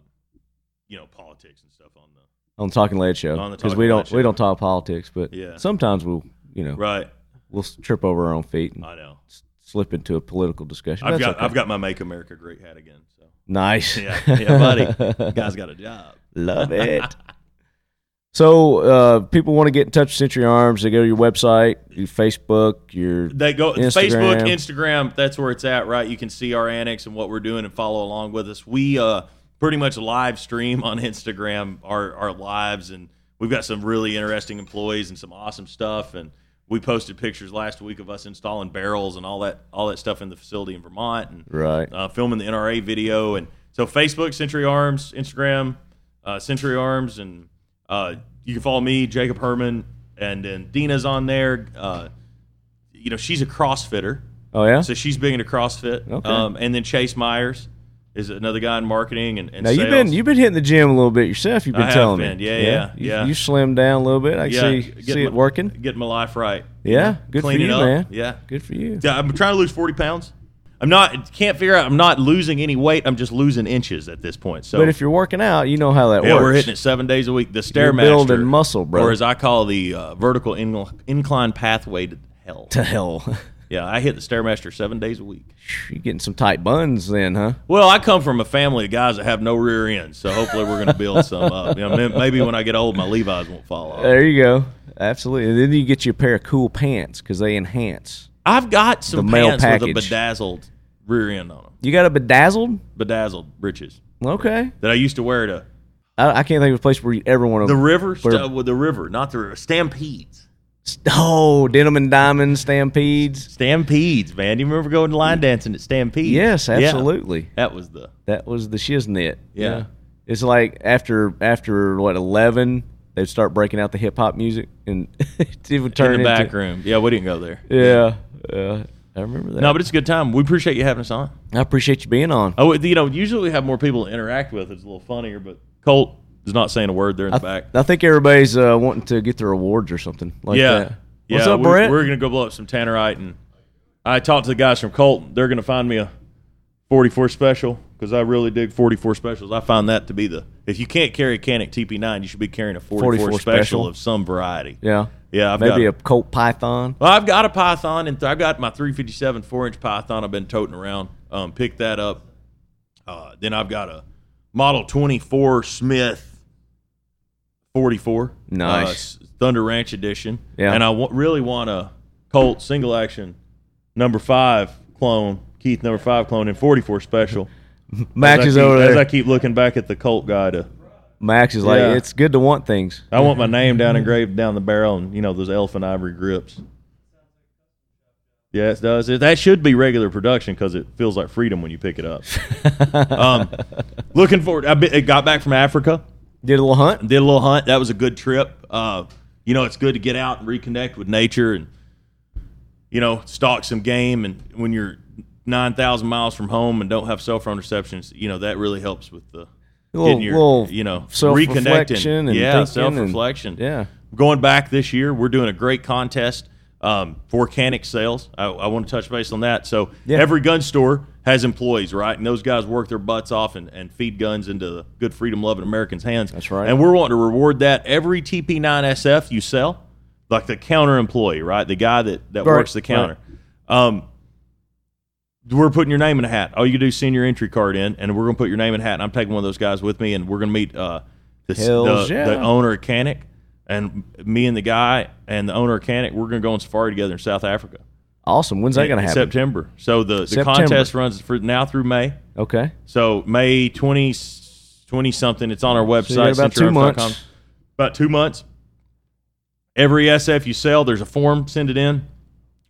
you know politics and stuff on the. On the Talking Lead Show, because we don't we don't talk politics, but yeah. sometimes we'll you know right we'll trip over our own feet. And I know slip into a political discussion. I've That's got okay. I've got my Make America Great hat again. So nice, yeah, yeah, buddy. Guy's got a job. Love it. So uh, people want to get in touch with Century Arms. They go to your website, your Facebook, your they go Instagram. Facebook, Instagram. That's where it's at, right? You can see our annex and what we're doing and follow along with us. We. Uh, pretty much live stream on Instagram our, our lives, and we've got some really interesting employees and some awesome stuff, and we posted pictures last week of us installing barrels and all that all that stuff in the facility in Vermont and right. uh, filming the N R A video. And so Facebook, Century Arms, Instagram, uh, Century Arms, and uh, you can follow me, Jacob Herman, and then Dina's on there. Uh, you know, she's a CrossFitter. Oh, yeah? So she's big into CrossFit. Okay. Um, and then Chase Myers. Is another guy in marketing and, and now sales. Now, you've been, you've been hitting the gym a little bit yourself, you've been I have telling been. me. Yeah, yeah, yeah. You, yeah. you slimmed down a little bit. I yeah, see, see my, it working. Getting my life right. Yeah, good Clean for you, man. Yeah. Good for you. Yeah, I'm trying to lose forty pounds. I'm not, can't figure out, I'm not losing any weight. I'm just losing inches at this point. So, But if you're working out, you know how that yeah, works. Yeah, we're hitting it seven days a week. The Stairmaster. Building muscle, bro. Or as I call the uh, vertical in, incline pathway to hell. To hell. Yeah, I hit the Stairmaster seven days a week. You're getting some tight buns then, huh? Well, I come from a family of guys that have no rear ends, so hopefully we're going to build some up. You know, maybe when I get old, my Levi's won't fall off. There you go. Absolutely. And then you get you a pair of cool pants because they enhance. I've got some pants package. with a bedazzled rear end on them. You got a bedazzled? Bedazzled breeches. Okay. That I used to wear to... I, I can't think of a place where you ever want to... The river? St- the river, not the river. Stampedes. Oh, Denim and Diamond Stampedes. Stampedes, man. Do you remember going to line dancing at Stampedes? Yes, absolutely. Yeah. That was the that was the shiznit. Yeah. yeah. It's like after after what, eleven, they'd start breaking out the hip hop music and it would turn in the back into, room. Yeah, we didn't go there. Yeah. Uh, I remember that. No, but it's a good time. We appreciate you having us on. I appreciate you being on. Oh, you know, usually we have more people to interact with. It's a little funnier, but Colt is not saying a word there in the I th- back. I think everybody's uh, wanting to get their awards or something like yeah. that. What's yeah, up, we're, Brett? We're going to go blow up some Tannerite, and I talked to the guys from Colt. They're going to find me a forty-four special because I really dig forty-four specials. I find that to be the – if you can't carry a Canik T P nine, you should be carrying a forty-four, forty-four special, special of some variety. Yeah. Yeah, I've Maybe got, a Colt Python. Well, I've got a Python, and I've got my three fifty-seven four-inch Python I've been toting around. Um, picked that up. Uh, then I've got a Model twenty-four Smith forty-four. Nice. Uh, Thunder Ranch Edition. Yeah. And I w- really want a Colt single-action number five clone, Keith number five clone, and forty-four special. Max is over there. As I keep looking back at the Colt guy to... Max is like, yeah. It's good to want things. I want my name down engraved down the barrel and, you know, those elephant ivory grips. Yeah, it does. It, that should be regular production because it feels like freedom when you pick it up. um, looking forward. I be, got back from Africa. Did a little hunt. Did a little hunt. That was a good trip. Uh, you know, it's good to get out and reconnect with nature and, you know, stalk some game. And when you're nine thousand miles from home and don't have cell phone reception, you know, that really helps with the – A little, your, little you know, self-reflection. And yeah, self-reflection. And, yeah. Going back this year, we're doing a great contest um, for Canik sales. I, I want to touch base on that. So yeah. Every gun store has employees, right? And those guys work their butts off and, and feed guns into the good freedom-loving Americans' hands. That's right. And we're wanting to reward that. Every T P nine S F you sell, like the counter employee, right? The guy that, that right. works the counter. Right. Um We're putting your name in a hat. All you do is send your entry card in, and we're going to put your name in a hat. And I'm taking one of those guys with me, and we're going to meet uh, this, the, yeah. the owner of Canik. And me and the guy and the owner of Canik, we're going to go on safari together in South Africa. Awesome. When's that going to happen? September. So the, September. the contest runs for now through May. Okay. So May twentieth, twenty-something. It's on our website. So about two months. About two months. Every S F you sell, there's a form. Send it in.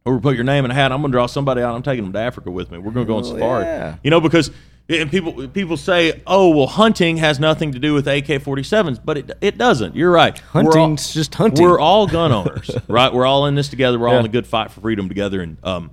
Or put your name in a hat. I'm going to draw somebody out. I'm taking them to Africa with me. We're going to go on safari. Yeah. You know, because and people people say, oh, well, hunting has nothing to do with A K forty-sevens, but it it doesn't. You're right. Hunting's we're all, just hunting. We're all gun owners, right? We're all in this together. We're all yeah. in the good fight for freedom together. And um,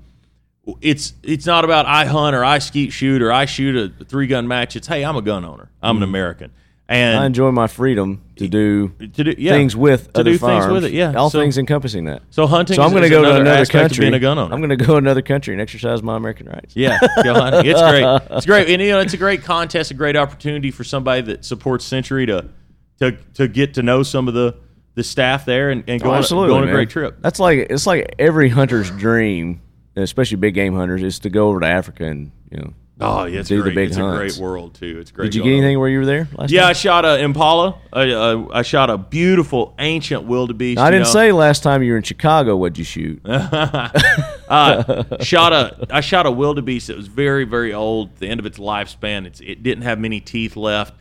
it's it's not about I hunt or I skeet shoot or I shoot a three-gun match. It's, hey, I'm a gun owner. I'm mm-hmm. an American. And I enjoy my freedom to do, to do yeah, things with to other do firearms, things with it, yeah. All so, things encompassing that. So hunting. So I'm going to go to another country. Being a gun owner. I'm going to go to another country and exercise my American rights. Yeah, go hunting. It's great. It's great, and you know, it's a great contest, a great opportunity for somebody that supports Century to to to get to know some of the, the staff there and, and go, oh, on, go on a man. great trip. That's like it's like every hunter's dream, especially big game hunters, is to go over to Africa and you know. Oh, yeah, it's, great. it's a great world, too. It's great. Did you get anything on. Where you were there last yeah, time? Yeah, I shot an impala. I, uh, I shot a beautiful, ancient wildebeest. I didn't know. say last time you were in Chicago, what'd you shoot? uh, shot a, I shot a wildebeest that was very, very old, the end of its lifespan. It's, it didn't have many teeth left.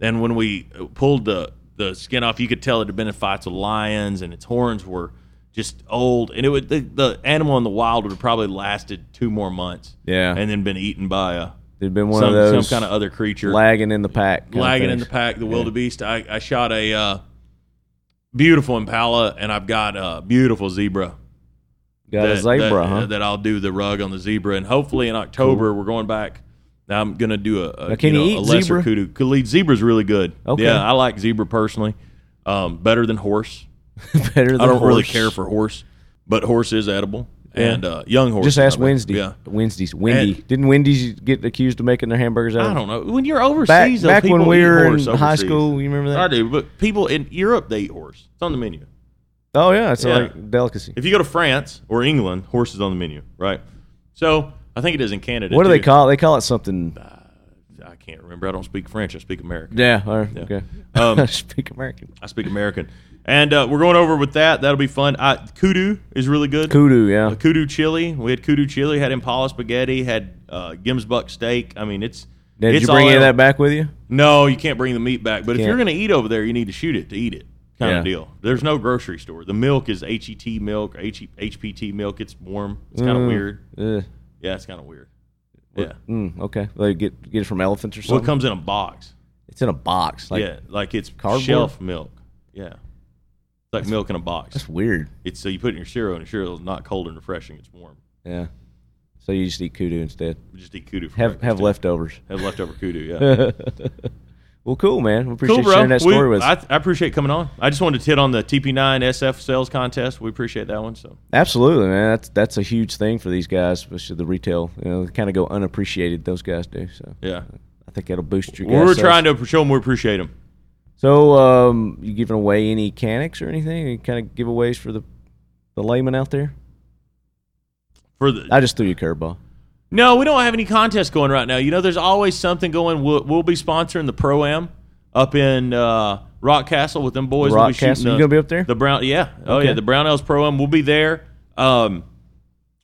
And when we pulled the, the skin off, you could tell it had been in fights with lions, and its horns were just old, and it would the, the animal in the wild would have probably lasted two more months, yeah, and then been eaten by a There'd been one some, of those some kind of other creature lagging in the pack, lagging in the pack. The yeah. wildebeest. I, I shot a uh, beautiful impala, and I've got a beautiful zebra. Got that, a zebra, that, huh? That I'll do the rug on the zebra, and hopefully in October cool. we're going back. Now I'm gonna do a, a, now, can you know, you eat a lesser kudu. Could lead zebra's really good. Okay, yeah, I like zebra personally, um, better than horse. Better than I don't horse. really care for horse, but horse is edible. Yeah. And uh, young horse. Just ask Wednesday. Yeah. Wednesday's. Wendy. And Didn't Wendy's get accused of making their hamburgers out of I don't know. When you're overseas, back, back when we were in overseas. high school, you remember that? I do. But people in Europe, they eat horse. It's on the menu. Oh, yeah. It's yeah. like a delicacy. If you go to France or England, horse is on the menu, right? So I think it is in Canada. What do too. they call it? They call it something. Uh, I can't remember. I don't speak French. I speak American. Yeah. All right. Yeah. Okay. Um, I speak American. I speak American. And uh, we're going over with that. That'll be fun. I, kudu is really good. Kudu, yeah. Uh, kudu chili. We had kudu chili. Had impala spaghetti. Had uh, Gemsbuck steak. I mean, it's Did it's you bring any of that back with you? No, you can't bring the meat back. But you if can't. you're going to eat over there, you need to shoot it to eat it. kind yeah. of deal. There's no grocery store. The milk is H E T milk, H P T milk. It's warm. It's kind of mm, weird. Uh, yeah, it's kind of weird. Yeah. Mm, okay. Like get get it from elephants or something. Well, it comes in a box. It's in a box. Like yeah, like it's cardboard? Shelf milk. Yeah. It's like that's, milk in a box. That's weird. It's so you put it in your cereal, and your cereal is not cold and refreshing. It's warm. Yeah. So you just eat kudu instead. We just eat kudu. For have have leftovers. Have leftover kudu. Yeah. Well, cool, man. We appreciate cool, sharing that story we, with us. I, I appreciate coming on. I just wanted to hit on the T P nine S F sales contest. We appreciate that one. So absolutely, man. That's that's a huge thing for these guys, especially the retail. You know, they kind of go unappreciated. Those guys do. So yeah, I think that'll boost your guys. We're trying to show them we appreciate them. So, um, you giving away any Canics or anything? Any kind of giveaways for the the layman out there? For the, I just threw you a curveball. No, we don't have any contests going right now. You know, there's always something going. We'll, we'll be sponsoring the Pro Am up in uh, Rock Castle with them boys. Rock we'll be Castle, the, you gonna be up there? The Brown, yeah, oh okay. yeah, the Brownells Pro Am. We'll be there. Um,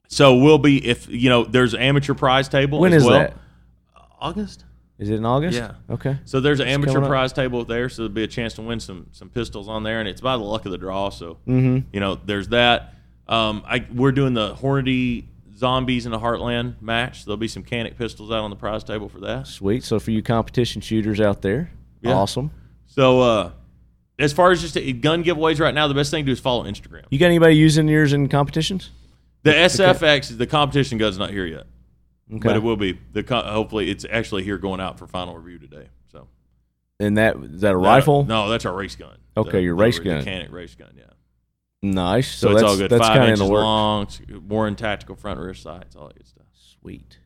so we'll be if you know there's an amateur prize table. When as is well. that? August. Is it in August? Yeah. Okay. So there's an it's amateur prize table there, so there'll be a chance to win some some pistols on there, and it's by the luck of the draw. So mm-hmm. you know, there's that. Um, I we're doing the Hornady Zombies in the Heartland match. There'll be some Canik pistols out on the prize table for that. Sweet. So for you competition shooters out there, yeah. awesome. So uh, as far as just gun giveaways right now, the best thing to do is follow Instagram. You got anybody using yours in competitions? The S F X, okay. the competition gun's not here yet. Okay. But it will be. The co- hopefully it's actually here going out for final review today. So, and that is that a that, rifle? No, that's our race gun. Okay, the, your the, race the, gun. The Canik race gun, yeah. Nice. So, so it's that's, all good. That's Five inches long, Warren tactical front rear sights, all that good stuff. Sweet.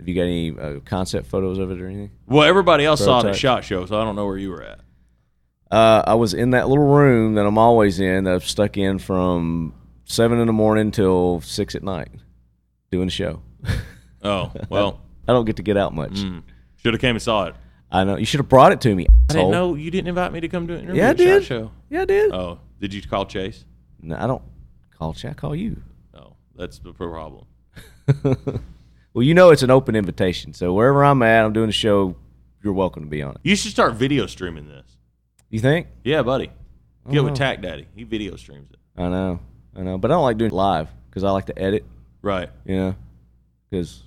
Have you got any uh, concept photos of it or anything? Well, everybody else Prototype. saw it at SHOT Show, so I don't know where you were at. Uh, I was in that little room that I'm always in that I've stuck in from seven in the morning till six at night doing the show. Oh, well. I don't get to get out much. Mm. Should have came and saw it. I know. You should have brought it to me. I didn't know you didn't invite me to come do an interview yeah, at SHOT Show. Yeah, I did. Oh, did you call Chase? No, I don't call Chase. I call you. Oh, that's the problem. Well, you know it's an open invitation, so wherever I'm at, I'm doing a show, you're welcome to be on it. You should start video streaming this. You think? Yeah, buddy. Get with Tac Daddy. He video streams it. I know. I know. But I don't like doing it live because I like to edit. Right. You know? Because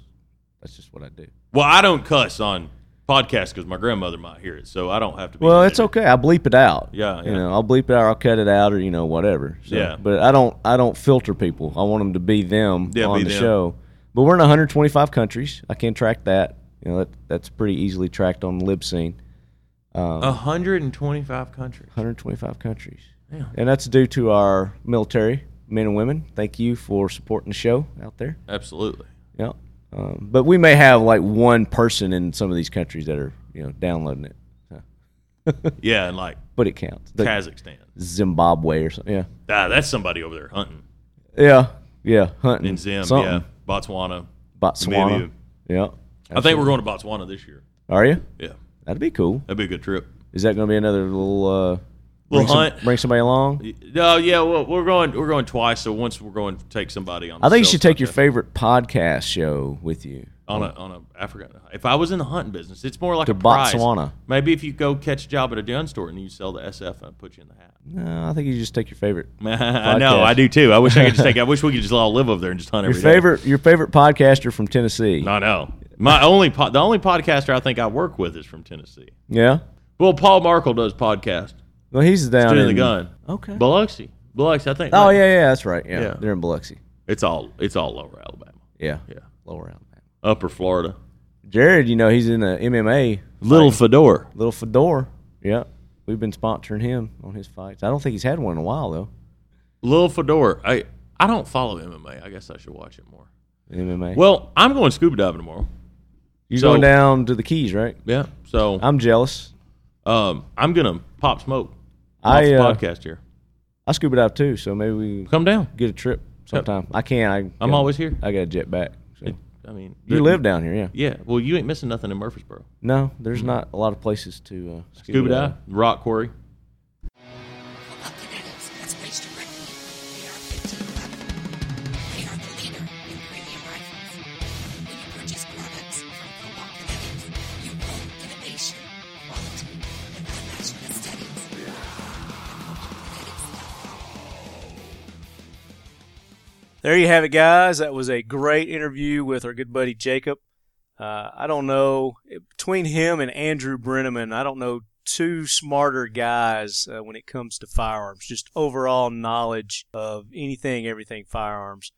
that's just what I do. Well, I don't cuss on podcast because my grandmother might hear it, so I don't have to be well edited. It's okay, I bleep it out. Yeah, yeah you know I'll bleep it out, I'll cut it out, or you know whatever. So, yeah but I don't I don't filter people. I want them to be them yeah, on be the them. show. But we're in one hundred twenty-five countries. I can track that, you know that that's pretty easily tracked on Libsyn. um, one hundred twenty-five countries one hundred twenty-five countries yeah. And that's due to our military men and women. Thank you for supporting the show out there. Absolutely. Yeah. Um, but we may have like one person in some of these countries that are, you know, downloading it. Huh. Yeah, and like, but it counts. The Kazakhstan, Zimbabwe, or something. Yeah, ah, that's somebody over there hunting. Yeah, yeah, hunting in Zim. Something. Yeah, Botswana, Botswana. Maybe. Yeah, absolutely. I think we're going to Botswana this year. Are you? Yeah, that'd be cool. That'd be a good trip. Is that going to be another little uh, little bring hunt? Some, bring somebody along? No, yeah, well, we're going. We're going twice. So once we're going to take somebody on. The I think you should take your favorite podcast show with you on a on a. I forgot. If I was in the hunting business, it's more like to a prize. Botswana. Maybe if you go catch a job at a gun store and you sell the S F, and I put you in the hat. No, I think you just take your favorite. I know, I do too. I wish I could just take. I wish we could just all live over there and just hunt your every favorite, day. Your favorite podcaster from Tennessee. I know. My only po- the only podcaster I think I work with is from Tennessee. Yeah. Well, Paul Markle does podcast. Well, he's down in the gun. Okay, Biloxi, Biloxi. I think. Oh yeah, yeah, that's right. Yeah, yeah, they're in Biloxi. It's all it's all lower Alabama. Yeah, yeah, lower Alabama, upper Florida. Jared, you know he's in the M M A. Little Fedor. Little Fedor. Yeah, we've been sponsoring him on his fights. I don't think he's had one in a while though. Little Fedor. I I don't follow M M A. I guess I should watch it more. M M A. Well, I'm going scuba diving tomorrow. You're so, going down to the Keys, right? Yeah. So I'm jealous. Um, I'm gonna pop smoke. I uh, podcast here. I scuba dive too, so maybe we come down, get a trip sometime. Yep. I can. I, I'm got, always here. I got a jet back. So. It, I mean, you live down here, yeah? Yeah. Well, you ain't missing nothing in Murfreesboro. No, there's mm-hmm. not a lot of places to uh, scuba, scuba dive. dive. Rock quarry. there you have it, guys. That was a great interview with our good buddy Jacob. Uh, I don't know, between him and Andrew Brenneman, I don't know two smarter guys uh, when it comes to firearms, just overall knowledge of anything, everything firearms.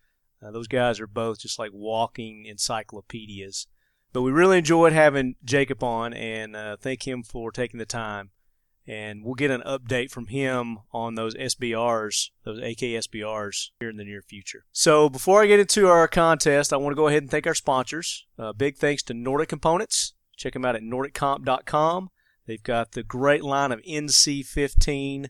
Uh, those guys are both just like walking encyclopedias. But we really enjoyed having Jacob on, and uh, thank him for taking the time. And we'll get an update from him on those S B Rs, those A K S B Rs, here in the near future. So before I get into our contest, I want to go ahead and thank our sponsors. Uh, big thanks to Nordic Components. Check them out at nordic comp dot com. They've got the great line of N C fifteen,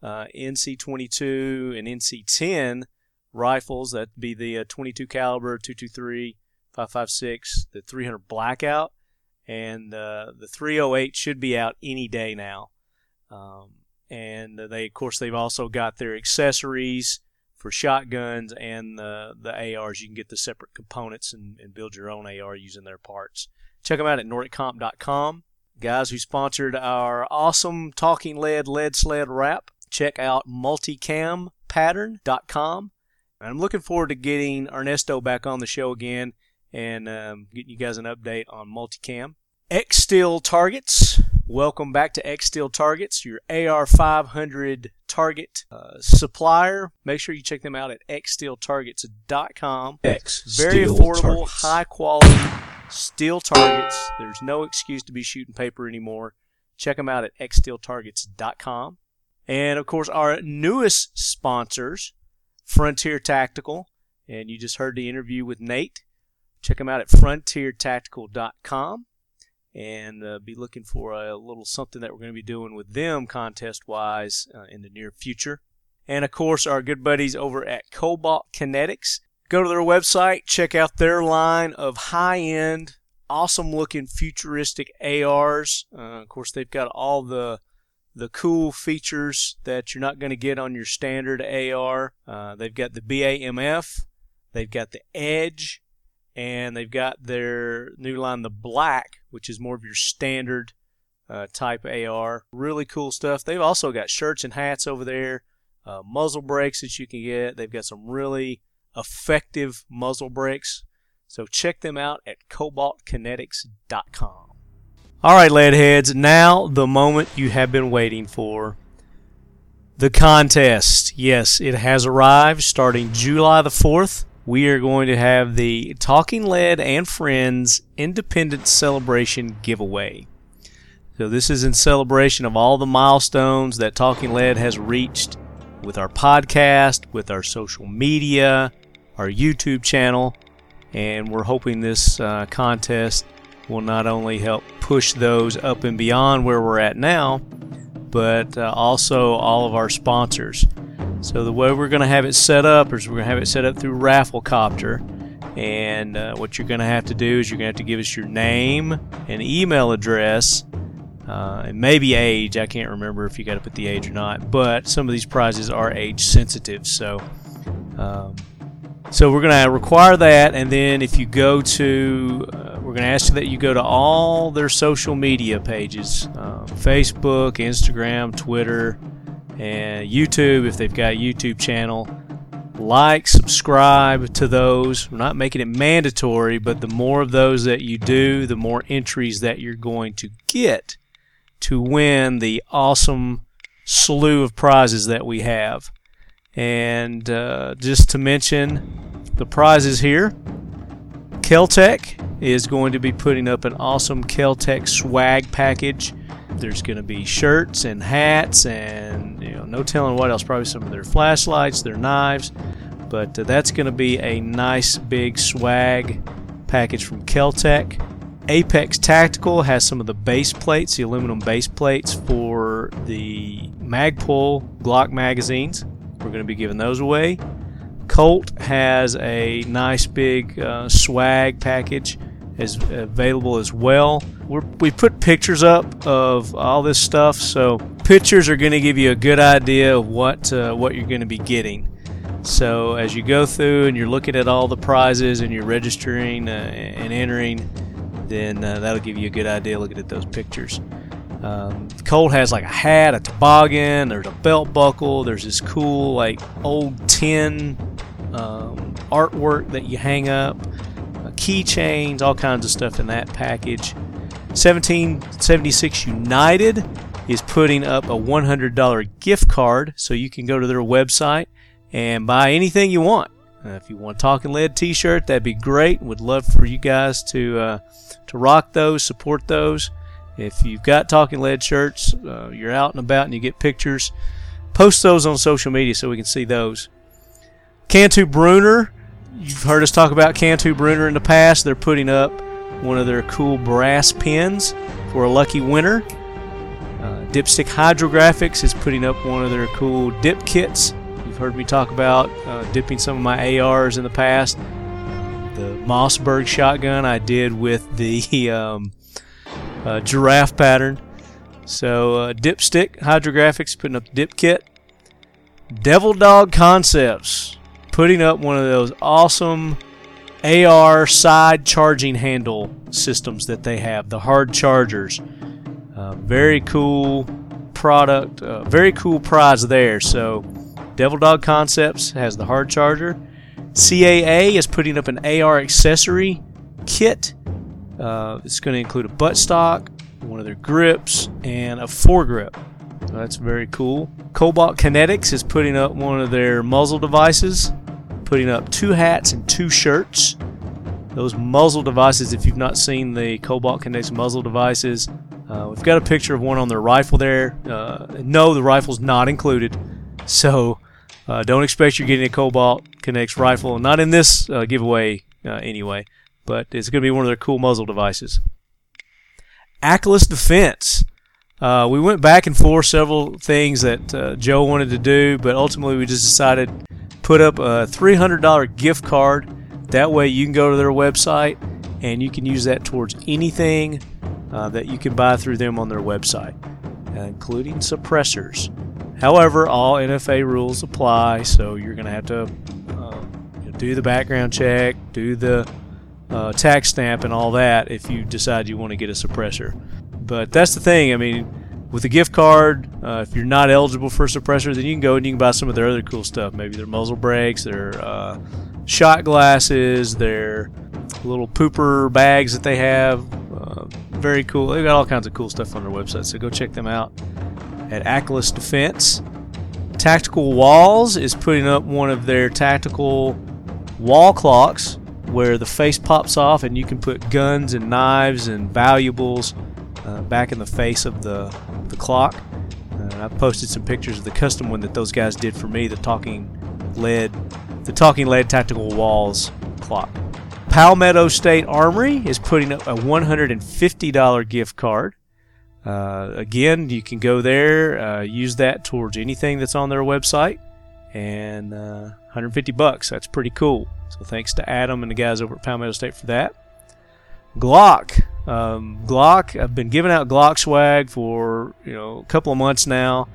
uh, N C twenty-two, and N C ten rifles. That'd be the uh, twenty-two caliber, two twenty-three, five five six, the three hundred Blackout, and uh, the three oh eight should be out any day now. Um, and they, of course, they've also got their accessories for shotguns and the, the A Rs. You can get the separate components and, and build your own A R using their parts. Check them out at nordic comp dot com. Guys who sponsored our awesome Talking Lead Lead Sled wrap, check out multicam pattern dot com. I'm looking forward to getting Ernesto back on the show again and um, getting you guys an update on Multicam. X-Steel Targets. Welcome back to X-Steel Targets, your A R five hundred target uh, supplier. Make sure you check them out at x steel targets dot com. X-Steel Very affordable, targets. High-quality steel targets. There's no excuse to be shooting paper anymore. Check them out at x steel targets dot com. And, of course, our newest sponsors, Frontier Tactical. And you just heard the interview with Nate. Check them out at frontier tactical dot com. And uh, be looking for a little something that we're going to be doing with them contest-wise uh, in the near future. And, of course, our good buddies over at Cobalt Kinetics. Go to their website, check out their line of high-end, awesome-looking, futuristic A Rs. Uh, of course, they've got all the the cool features that you're not going to get on your standard A R. Uh, they've got the B A M F. They've got the Edge. And they've got their new line, the Black, which is more of your standard uh, type A R. Really cool stuff. They've also got shirts and hats over there, uh, muzzle brakes that you can get. They've got some really effective muzzle brakes. So check them out at cobalt kinetics dot com. All right, Leadheads, now the moment you have been waiting for. The contest. Yes, it has arrived starting July the fourth. We are going to have the Talking Lead and Friends Independence Celebration Giveaway. So this is in celebration of all the milestones that Talking Lead has reached with our podcast, with our social media, our YouTube channel, and we're hoping this uh, contest will not only help push those up and beyond where we're at now, but uh, also all of our sponsors. So the way we're going to have it set up is we're going to have it set up through Rafflecopter. And uh, what you're going to have to do is you're going to have to give us your name and email address uh, and maybe age. I can't remember if you got to put the age or not. But some of these prizes are age sensitive. So, um, so we're going to require that. And then if you go to, uh, we're going to ask that you go to all their social media pages, uh, Facebook, Instagram, Twitter, and YouTube, if they've got a YouTube channel. Like, subscribe to those. We're not making it mandatory, but the more of those that you do, the more entries that you're going to get to win the awesome slew of prizes that we have. And uh, just to mention the prizes here, Keltec is going to be putting up an awesome Keltec swag package. There's going to be shirts and hats and, you know, no telling what else, probably some of their flashlights, their knives. But uh, that's going to be a nice big swag package from Keltec. Apex Tactical has some of the base plates, the aluminum base plates for the Magpul Glock magazines. We're going to be giving those away. Colt has a nice big uh, swag package is available as well. We're, we put pictures up of all this stuff, so pictures are going to give you a good idea of what uh, what you're going to be getting. So as you go through and you're looking at all the prizes and you're registering uh, and entering, then uh, that'll give you a good idea looking at those pictures. Um, Colt has like a hat, a toboggan, there's a belt buckle, there's this cool like old tin um, artwork that you hang up, uh, keychains, all kinds of stuff in that package. seventeen seventy-six United is putting up a one hundred dollars gift card, so you can go to their website and buy anything you want. Uh, if you want a Talking Lead t-shirt, that'd be great. Would love for you guys to uh, to rock those, support those. If you've got Talking Lead shirts, uh, you're out and about and you get pictures, post those on social media so we can see those. Cantu Bruner, you've heard us talk about Cantu Bruner in the past. They're putting up one of their cool brass pins for a lucky winner. Uh, Dipstick Hydrographics is putting up one of their cool dip kits. You've heard me talk about uh, dipping some of my A Rs in the past. The Mossberg shotgun I did with the um, uh, giraffe pattern. So uh, Dipstick Hydrographics putting up the dip kit. Devil Dog Concepts putting up one of those awesome A R side charging handle systems that they have, the hard chargers. Uh, very cool product, uh, very cool prize there. So Devil Dog Concepts has the hard charger. C A A is putting up an A R accessory kit. Uh, it's going to include a buttstock, one of their grips, and a foregrip. So that's very cool. Cobalt Kinetics is putting up one of their muzzle devices, putting up two hats and two shirts. Those muzzle devices, if you've not seen the Cobalt Kinetics muzzle devices, uh, we've got a picture of one on their rifle there. Uh, no, the rifle's not included. So uh, don't expect you're getting a Cobalt Kinetics rifle. Not in this uh, giveaway uh, anyway, but it's going to be one of their cool muzzle devices. Ackless Defense. Uh, we went back and forth several things that uh, Joe wanted to do, but ultimately we just decided put up a three hundred dollars gift card. That way you can go to their website and you can use that towards anything uh, that you can buy through them on their website, including suppressors. However, all N F A rules apply, so you're going to have to uh, do the background check, do the uh, tax stamp and all that if you decide you want to get a suppressor. But that's the thing. I mean, with a gift card, uh, if you're not eligible for a suppressor, then you can go and you can buy some of their other cool stuff. Maybe their muzzle brakes, their uh, shot glasses, their little pooper bags that they have. Uh, very cool. They've got all kinds of cool stuff on their website, so go check them out at Ackless Defense. Tactical Walls is putting up one of their tactical wall clocks where the face pops off and you can put guns and knives and valuables Uh, back in the face of the the clock. Uh, I posted some pictures of the custom one that those guys did for me, the Talking Lead, the Talking Lead Tactical Walls clock. Palmetto State Armory is putting up a one hundred fifty dollars gift card. Uh, again, you can go there, uh, use that towards anything that's on their website, and uh, one hundred fifty bucks. That's pretty cool. So thanks to Adam and the guys over at Palmetto State for that. Glock. Um, Glock, I've been giving out Glock swag for, you know, a couple of months now.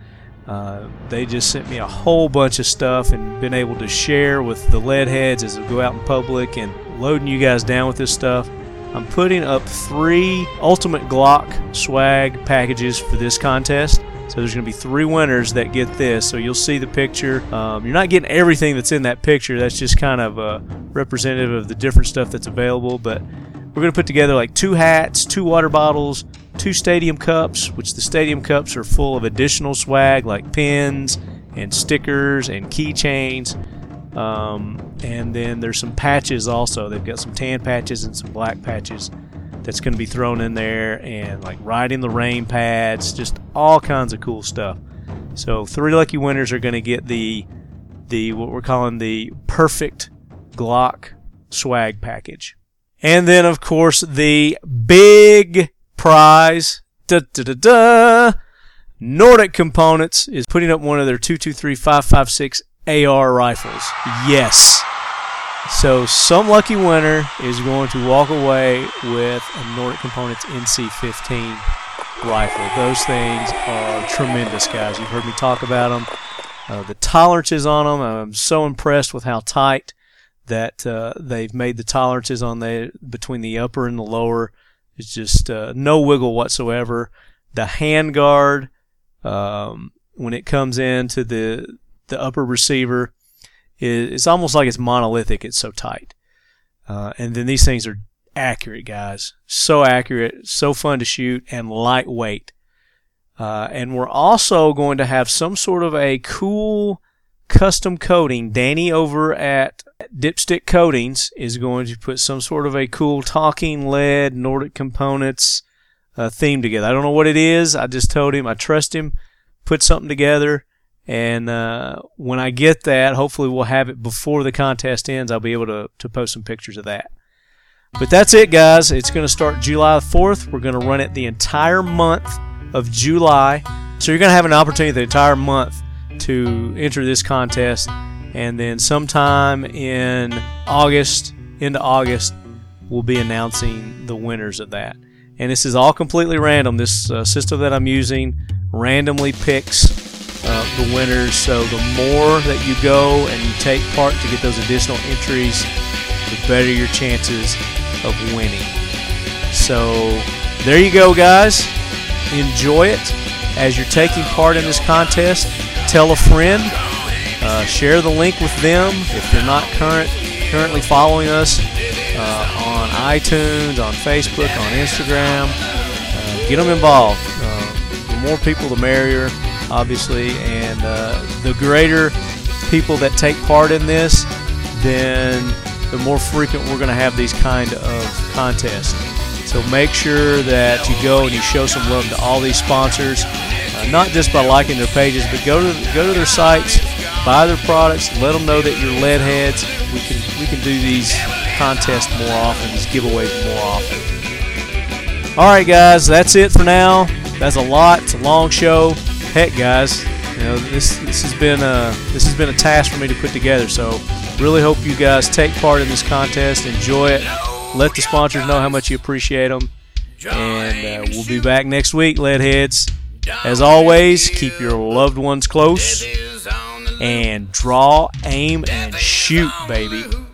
Uh, they just sent me a whole bunch of stuff and been able to share with the lead heads as we go out in public and loading you guys down with this stuff. I'm putting up three Ultimate Glock swag packages for this contest. So there's going to be three winners that get this. So you'll see the picture. Um, you're not getting everything that's in that picture. That's just kind of uh, representative of the different stuff that's available. But we're going to put together like two hats, two water bottles, two stadium cups, which the stadium cups are full of additional swag like pins and stickers and keychains. Um, and then there's some patches also. They've got some tan patches and some black patches that's going to be thrown in there, and like riding the rain pads, just all kinds of cool stuff. So three lucky winners are going to get the the what we're calling the perfect Glock swag package. And then, of course, the big prize, da da da da, Nordic Components is putting up one of their two two three five five six A R rifles. Yes. So some lucky winner is going to walk away with a Nordic Components N C fifteen rifle. Those things are tremendous, guys. You've heard me talk about them. Uh, the tolerances on them, I'm so impressed with how tight that uh, they've made the tolerances on the between the upper and the lower. It's just uh, no wiggle whatsoever. The handguard, um, when it comes into the the upper receiver, is it's almost like it's monolithic. It's so tight. Uh, and then these things are accurate, guys. So accurate, so fun to shoot, and lightweight. Uh, and we're also going to have some sort of a cool custom coating. Danny over at Dipstick Coatings is going to put some sort of a cool talking lead Nordic Components uh, theme together. I don't know what it is. I just told him I trust him. Put something together. And uh, when I get that, hopefully we'll have it before the contest ends. I'll be able to, to post some pictures of that. But that's it, guys. It's going to start July fourth. We're going to run it the entire month of July. So you're going to have an opportunity the entire month to enter this contest. And then sometime in August, into August, we'll be announcing the winners of that. And this is all completely random. This uh, system that I'm using randomly picks Uh, the winners, so the more that you go and you take part to get those additional entries, the better your chances of winning. So there you go, guys. Enjoy it. As you're taking part in this contest, tell a friend, uh, share the link with them. If you're not current currently following us uh, on iTunes, on Facebook, on Instagram, uh, get them involved. Uh, the more people, the merrier, obviously, and uh, the greater people that take part in this, then the more frequent we're going to have these kind of contests. So make sure that you go and you show some love to all these sponsors, uh, not just by liking their pages, but go to go to their sites, buy their products, let them know that you're lead heads. We can we can do these contests more often, these giveaways more often. All right, guys, that's it for now. That's a lot. It's a long show. Heck, guys, you know this. This has been a this has been a task for me to put together. So, really hope you guys take part in this contest, enjoy it. Let the sponsors know how much you appreciate them, and uh, we'll be back next week, leadheads. As always, keep your loved ones close and draw, aim, and shoot, baby.